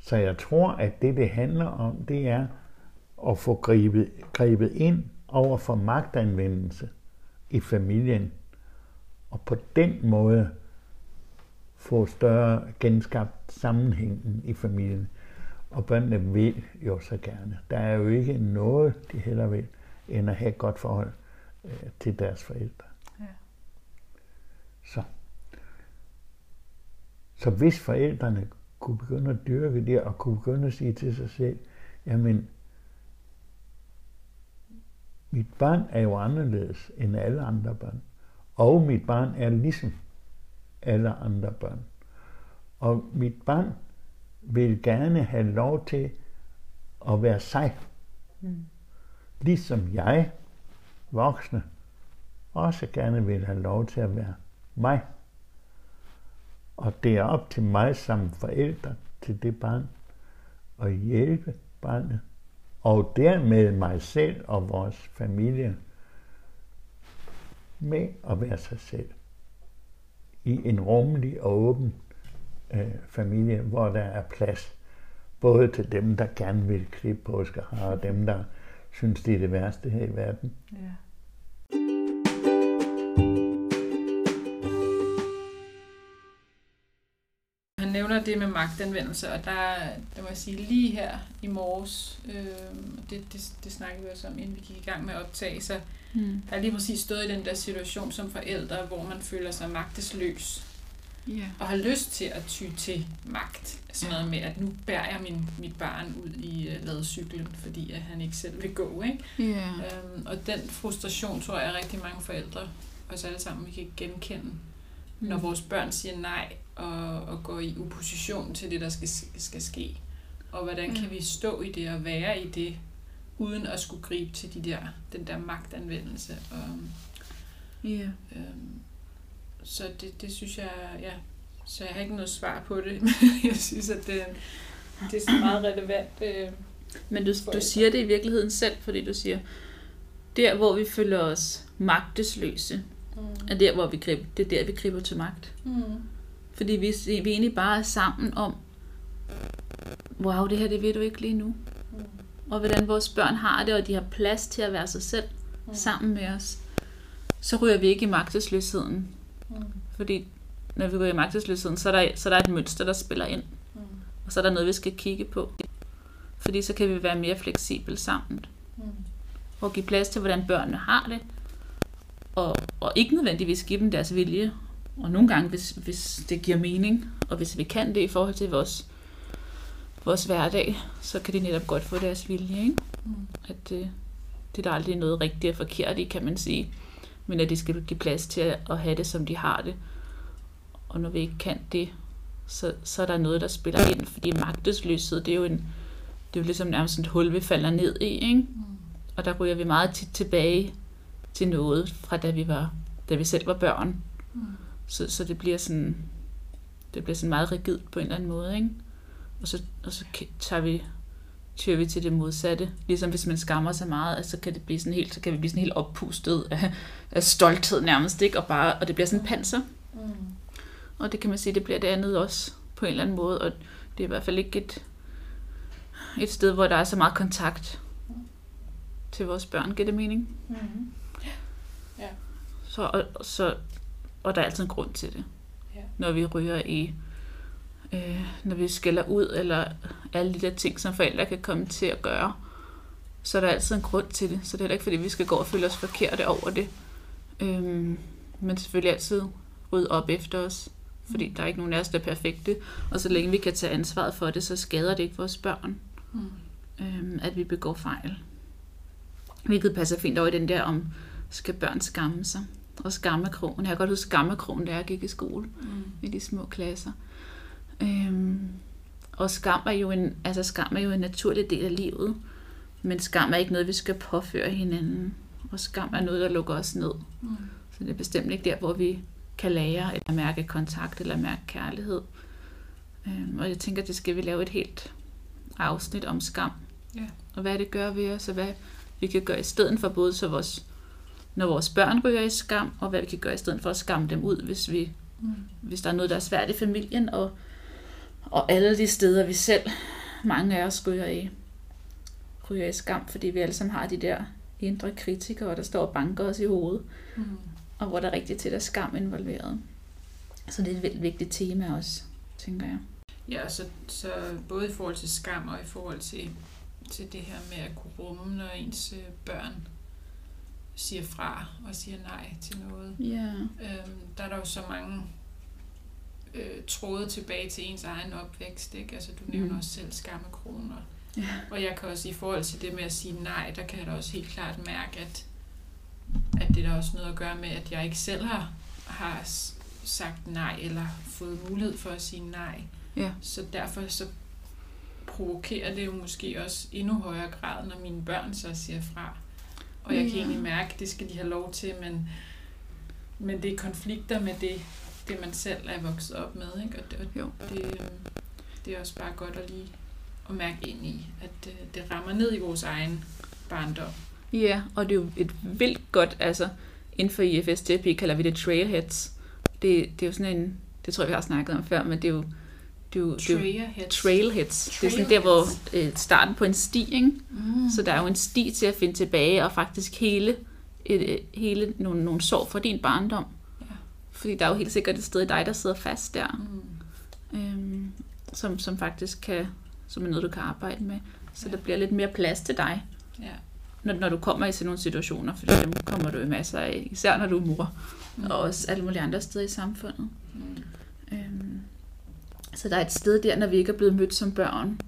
så jeg tror, at det, det handler om, det er at få grebet, grebet ind over for magtanvendelse i familien. Og på den måde få større genskabt sammenhængen i familien. Og børnene vil jo så gerne. Der er jo ikke noget, de heller vil, end at have et godt forhold øh, til deres forældre. Ja. Så. Så hvis forældrene kunne begynde at dyrke det, og kunne begynde at sige til sig selv, jamen, mit barn er jo anderledes end alle andre børn. Og mit barn er ligesom alle andre børn. Og mit barn vil gerne have lov til at være sig. Mm. Ligesom jeg, voksne, også gerne vil have lov til at være mig. Og det er op til mig som forælder til det barn at hjælpe barnet. Og dermed mig selv og vores familie med at være sig selv i en rummelig og åben øh, familie, hvor der er plads både til dem, der gerne vil klippe påskehare, og dem, der synes, det er det værste her i verden. Ja. Han nævner det med magtanvendelse, og der, der må jeg sige, lige her i morges, øh, det, det, det snakkede vi også om, inden vi gik i gang med at optage, så mm. der er lige præcis stået i den der situation som forældre, hvor man føler sig magtesløs, yeah. og har lyst til at ty til magt. Sådan noget med, at nu bærer jeg min, mit barn ud i uh, ladecyklen, fordi at han ikke selv vil gå. Ikke? Yeah. Um, og den frustration, tror jeg, rigtig mange forældre, os alle sammen, vi kan genkende, mm. når vores børn siger nej og, og går i opposition til det, der skal, skal ske. Og hvordan mm. kan vi stå i det og være i det, uden at skulle gribe til de der, den der magtanvendelse. Og, yeah. øhm, så det, det synes jeg, ja, så jeg har ikke noget svar på det, men jeg synes, at det, det er så meget relevant. Øh, men du, du siger det i virkeligheden selv, fordi du siger, der hvor vi føler os magtesløse, mm. er der, hvor vi griber, det er der, vi griber til magt. Mm. Fordi vi, vi egentlig bare er sammen om, wow, det her, det ved du ikke lige nu. Og hvordan vores børn har det, og de har plads til at være sig selv mm. sammen med os, så ryger vi ikke i magtesløsheden. Mm. Fordi når vi ryger i magtesløsheden, så er der, så er der et mønster, der spiller ind. Mm. Og så er der noget, vi skal kigge på. Fordi så kan vi være mere fleksible sammen. Mm. Og give plads til, hvordan børnene har det. Og, og ikke nødvendigvis give dem deres vilje. Og nogle gange, hvis, hvis det giver mening, og hvis vi kan det i forhold til vores... vores hverdag, så kan de netop godt få deres vilje, ikke? Mm. At øh, det er der aldrig noget rigtigt og forkert i, kan man sige. Men at de skal give plads til at have det, som de har det. Og når vi ikke kan det, så, så er der noget, der spiller ind. Fordi magtesløshed, det er jo, en, det er jo ligesom nærmest et hul, vi falder ned i, ikke? Mm. Og der ryger vi meget tit tilbage til noget, fra da vi, var, da vi selv var børn. Mm. Så, så det bliver sådan, det bliver sådan meget rigidt på en eller anden måde, ikke? Og så, og så tager vi, tyrer vi til det modsatte. Ligesom hvis man skammer sig meget, så kan, det blive sådan helt, så kan vi blive sådan helt oppustet af, af stolthed nærmest, ikke? Og, bare, og det bliver sådan en panser. Mm. Og det kan man sige, det bliver det andet også på en eller anden måde. Og det er i hvert fald ikke et, et sted, hvor der er så meget kontakt til vores børn. Giver det mening? Mm-hmm. Yeah. Så, og, så, og der er altid en grund til det, yeah. når vi ryger i... Øh, når vi skælder ud, eller alle de der ting, som forældre kan komme til at gøre, så er der altid en grund til det. Så det er ikke, fordi vi skal gå og føle os forkerte over det. Øhm, men selvfølgelig altid rydde op efter os, fordi der er ikke nogen af os, der er perfekte. Og så længe vi kan tage ansvaret for det, så skader det ikke vores børn, mm. øhm, at vi begår fejl. Hvilket passer fint over i den der om, skal børn skamme sig? Og skammekrogen. Jeg har godt huske skammekrogen, da jeg gik i skole, mm. i de små klasser. Øhm, og skam er, jo en, altså skam er jo en naturlig del af livet, men skam er ikke noget, vi skal påføre hinanden. Og skam er noget, der lukker os ned. Mm. Så det er bestemt ikke der, hvor vi kan lære eller mærke kontakt eller mærke kærlighed. Øhm, og jeg tænker, det skal vi lave et helt afsnit om skam. Yeah. Og hvad det gør ved os, og hvad vi kan gøre i stedet for, både så vores, når vores børn ryger i skam, og hvad vi kan gøre i stedet for at skamme dem ud, hvis, vi, mm. hvis der er noget, der er svært i familien, og, og alle de steder, vi selv, mange af os, ryger i, ryger i skam, fordi vi alle sammen har de der indre kritikere, der står og banker os i hovedet, mm. og hvor der er rigtig til, der er skam involveret. Så det er et vildt vigtigt tema også, tænker jeg. Ja, så, så både i forhold til skam, og i forhold til, til det her med at kunne rumme, når ens børn siger fra og siger nej til noget. Yeah. Øhm, der er der jo så mange øh, tråde tilbage til ens egen opvækst, ikke? Altså du nævner mm. også selv skammekrogen. Yeah. Og jeg kan også i forhold til det med at sige nej, der kan jeg da også helt klart mærke, at, at det er der også noget at gøre med, at jeg ikke selv har, har sagt nej, eller fået mulighed for at sige nej. Yeah. Så derfor så provokerer det jo måske også endnu højere grad, når mine børn så siger fra. Og jeg kan ja. egentlig mærke, at det skal de have lov til, men, men det er konflikter med det, det man selv er vokset op med, ikke? Og det, jo. Det, det er også bare godt at lige at mærke ind i, at det rammer ned i vores egen barndom. Ja, og det er jo et vildt godt, altså inden for I F S-terapi kalder vi det trailheads. Det, det er jo sådan en, det tror jeg, vi har snakket om før, men det er jo, det er jo, det er jo trailheads. trailheads. Det er sådan der, hvor øh, starten på en sti, ikke? Mm. Så der er jo en sti til at finde tilbage og faktisk hele, et, hele nogle, nogle sår fra din barndom. Ja. Fordi der er jo helt sikkert et sted i dig, der sidder fast der, mm. øhm, som, som faktisk kan, som er noget, du kan arbejde med. Så ja. Der bliver lidt mere plads til dig, ja. når, når du kommer i sådan nogle situationer, fordi dem kommer du i masser af, især når du er mor, mm. og også alle mulige andre steder i samfundet. Mm. Øhm, Så der er et sted der, når vi ikke er blevet mødt som børn,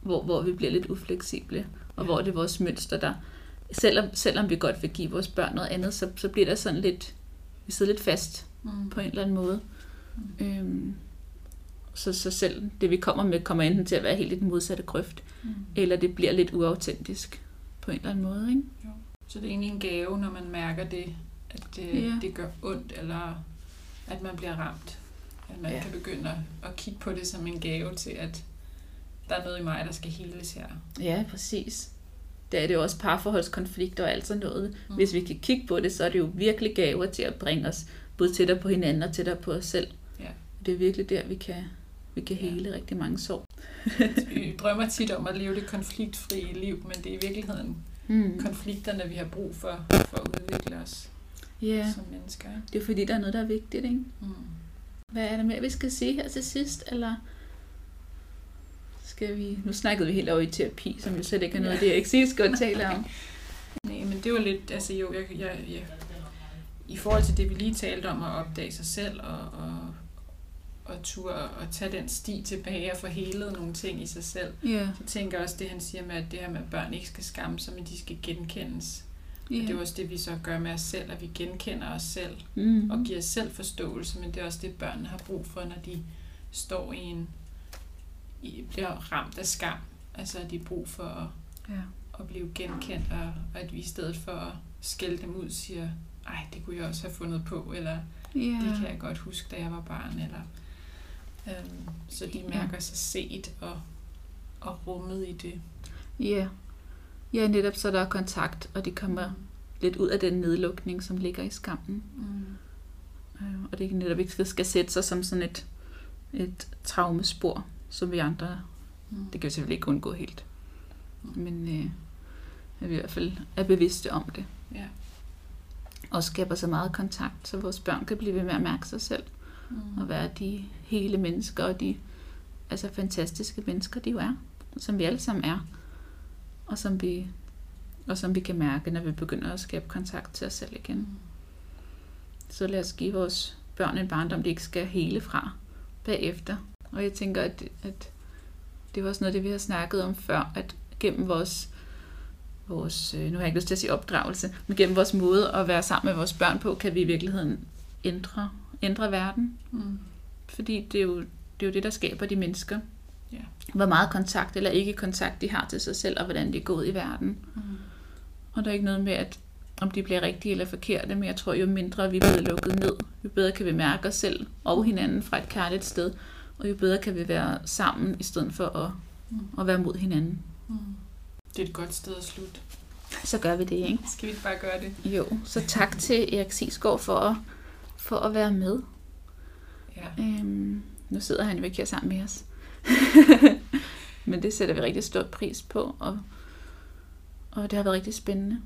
hvor, hvor vi bliver lidt ufleksible, og ja. Hvor det er vores mønster, der... Selvom, selvom vi godt vil give vores børn noget andet, så, så bliver der sådan lidt... Vi sidder lidt fast mm. på en eller anden måde. Mm. Øhm, så, så selv det, vi kommer med, kommer enten til at være helt i den modsatte grøft, mm. eller det bliver lidt uautentisk på en eller anden måde, ikke? Jo. Så det er egentlig en gave, når man mærker det, at det, ja. det gør ondt, eller at man bliver ramt. At man ja. kan begynde at kigge på det som en gave til, at der er noget i mig, der skal heles her. Ja, præcis. Der er det jo også parforholdskonflikter og alt sådan noget. Mm. Hvis vi kan kigge på det, så er det jo virkelig gaver til at bringe os både tættere på hinanden og tættere på os selv. Ja. Det er virkelig der, vi kan, vi kan hele ja. rigtig mange sår. Vi drømmer tit om at leve det konfliktfrie liv, men det er i virkeligheden mm. konflikterne, vi har brug for, for at udvikle os yeah. som mennesker. Det er fordi, der er noget, der er vigtigt, ikke? Mm. Hvad er der mere, vi skal sige her til sidst, eller skal vi... Nu snakkede vi helt over i terapi, som jo slet ikke er noget, det jeg ikke sidst skal tale om. Nej, men det var lidt... Altså jo, jeg, jeg, jeg, i forhold til det, vi lige talte om, at opdage sig selv, og, og, og turde og tage den sti tilbage og få helet nogle ting i sig selv, yeah. så tænker jeg også det, han siger med, at det her med, at børn ikke skal skamme sig, men de skal genkendes. Yeah. Og det er også det, vi så gør med os selv, at vi genkender os selv mm. og giver os selv forståelse, men det er også det, børnene har brug for, når de står i en, i, bliver ramt af skam. Altså, at de har brug for at, yeah. at blive genkendt, og, og at vi i stedet for at skælde dem ud, siger, ej, det kunne jeg også have fundet på, eller yeah. det kan jeg godt huske, da jeg var barn, eller øhm, så de mærker yeah. sig set og, og rummet i det. Ja. Yeah. Ja, netop så der er kontakt, og de kommer lidt ud af den nedlukning, som ligger i skammen. Mm. Og det er netop ikke skal sætte sig som sådan et, et traumespor, som vi andre. Mm. Det kan vi selvfølgelig ikke undgå helt. Mm. Men øh, at vi i hvert fald er bevidste om det. Yeah. Og skaber så meget kontakt, så vores børn kan blive ved med at mærke sig selv. Mm. Og være de hele mennesker, og de altså fantastiske mennesker, de jo er. Som vi alle sammen er. Og som vi og som vi kan mærke, når vi begynder at skabe kontakt til os selv igen. Så lad os give vores børn en barndom, de ikke skal hele fra bagefter. Og jeg tænker, at, at det var også noget, det vi har snakket om før, at gennem vores, vores, nu har jeg ikke lyst til at sige opdragelse, men gennem vores måde at være sammen med vores børn på, kan vi i virkeligheden ændre, ændre verden. Mm. Fordi det er, jo, det er jo det, der skaber de mennesker. Yeah. Hvor meget kontakt eller ikke kontakt de har til sig selv, og hvordan de går ud i verden. Mm. Og der er ikke noget med, at om de bliver rigtige eller forkerte, men jeg tror, jo mindre vi bliver lukket ned, jo bedre kan vi mærke os selv og hinanden fra et kærligt sted, og jo bedre kan vi være sammen, i stedet for at, mm. at være mod hinanden. Mm. Det er et godt sted at slutte. Så gør vi det, ikke? Skal vi ikke bare gøre det? Jo, så tak til Erik Sigsgaard for at, for at være med. Ja. Øhm, nu sidder han jo ikke her sammen med os. Men det sætter vi rigtig stor pris på, og, og det har været rigtig spændende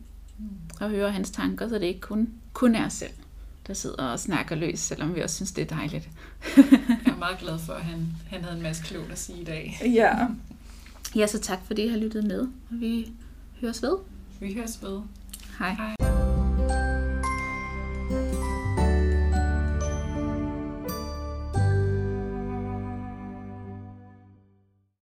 at høre hans tanker, så det ikke kun, kun er os selv, der sidder og snakker løs, selvom vi også synes, det er dejligt. Jeg er meget glad for, at han, han havde en masse klogt at sige i dag. Ja. Ja, så tak fordi I har lyttet med, og vi høres ved. Vi høres ved. Hej. Hej.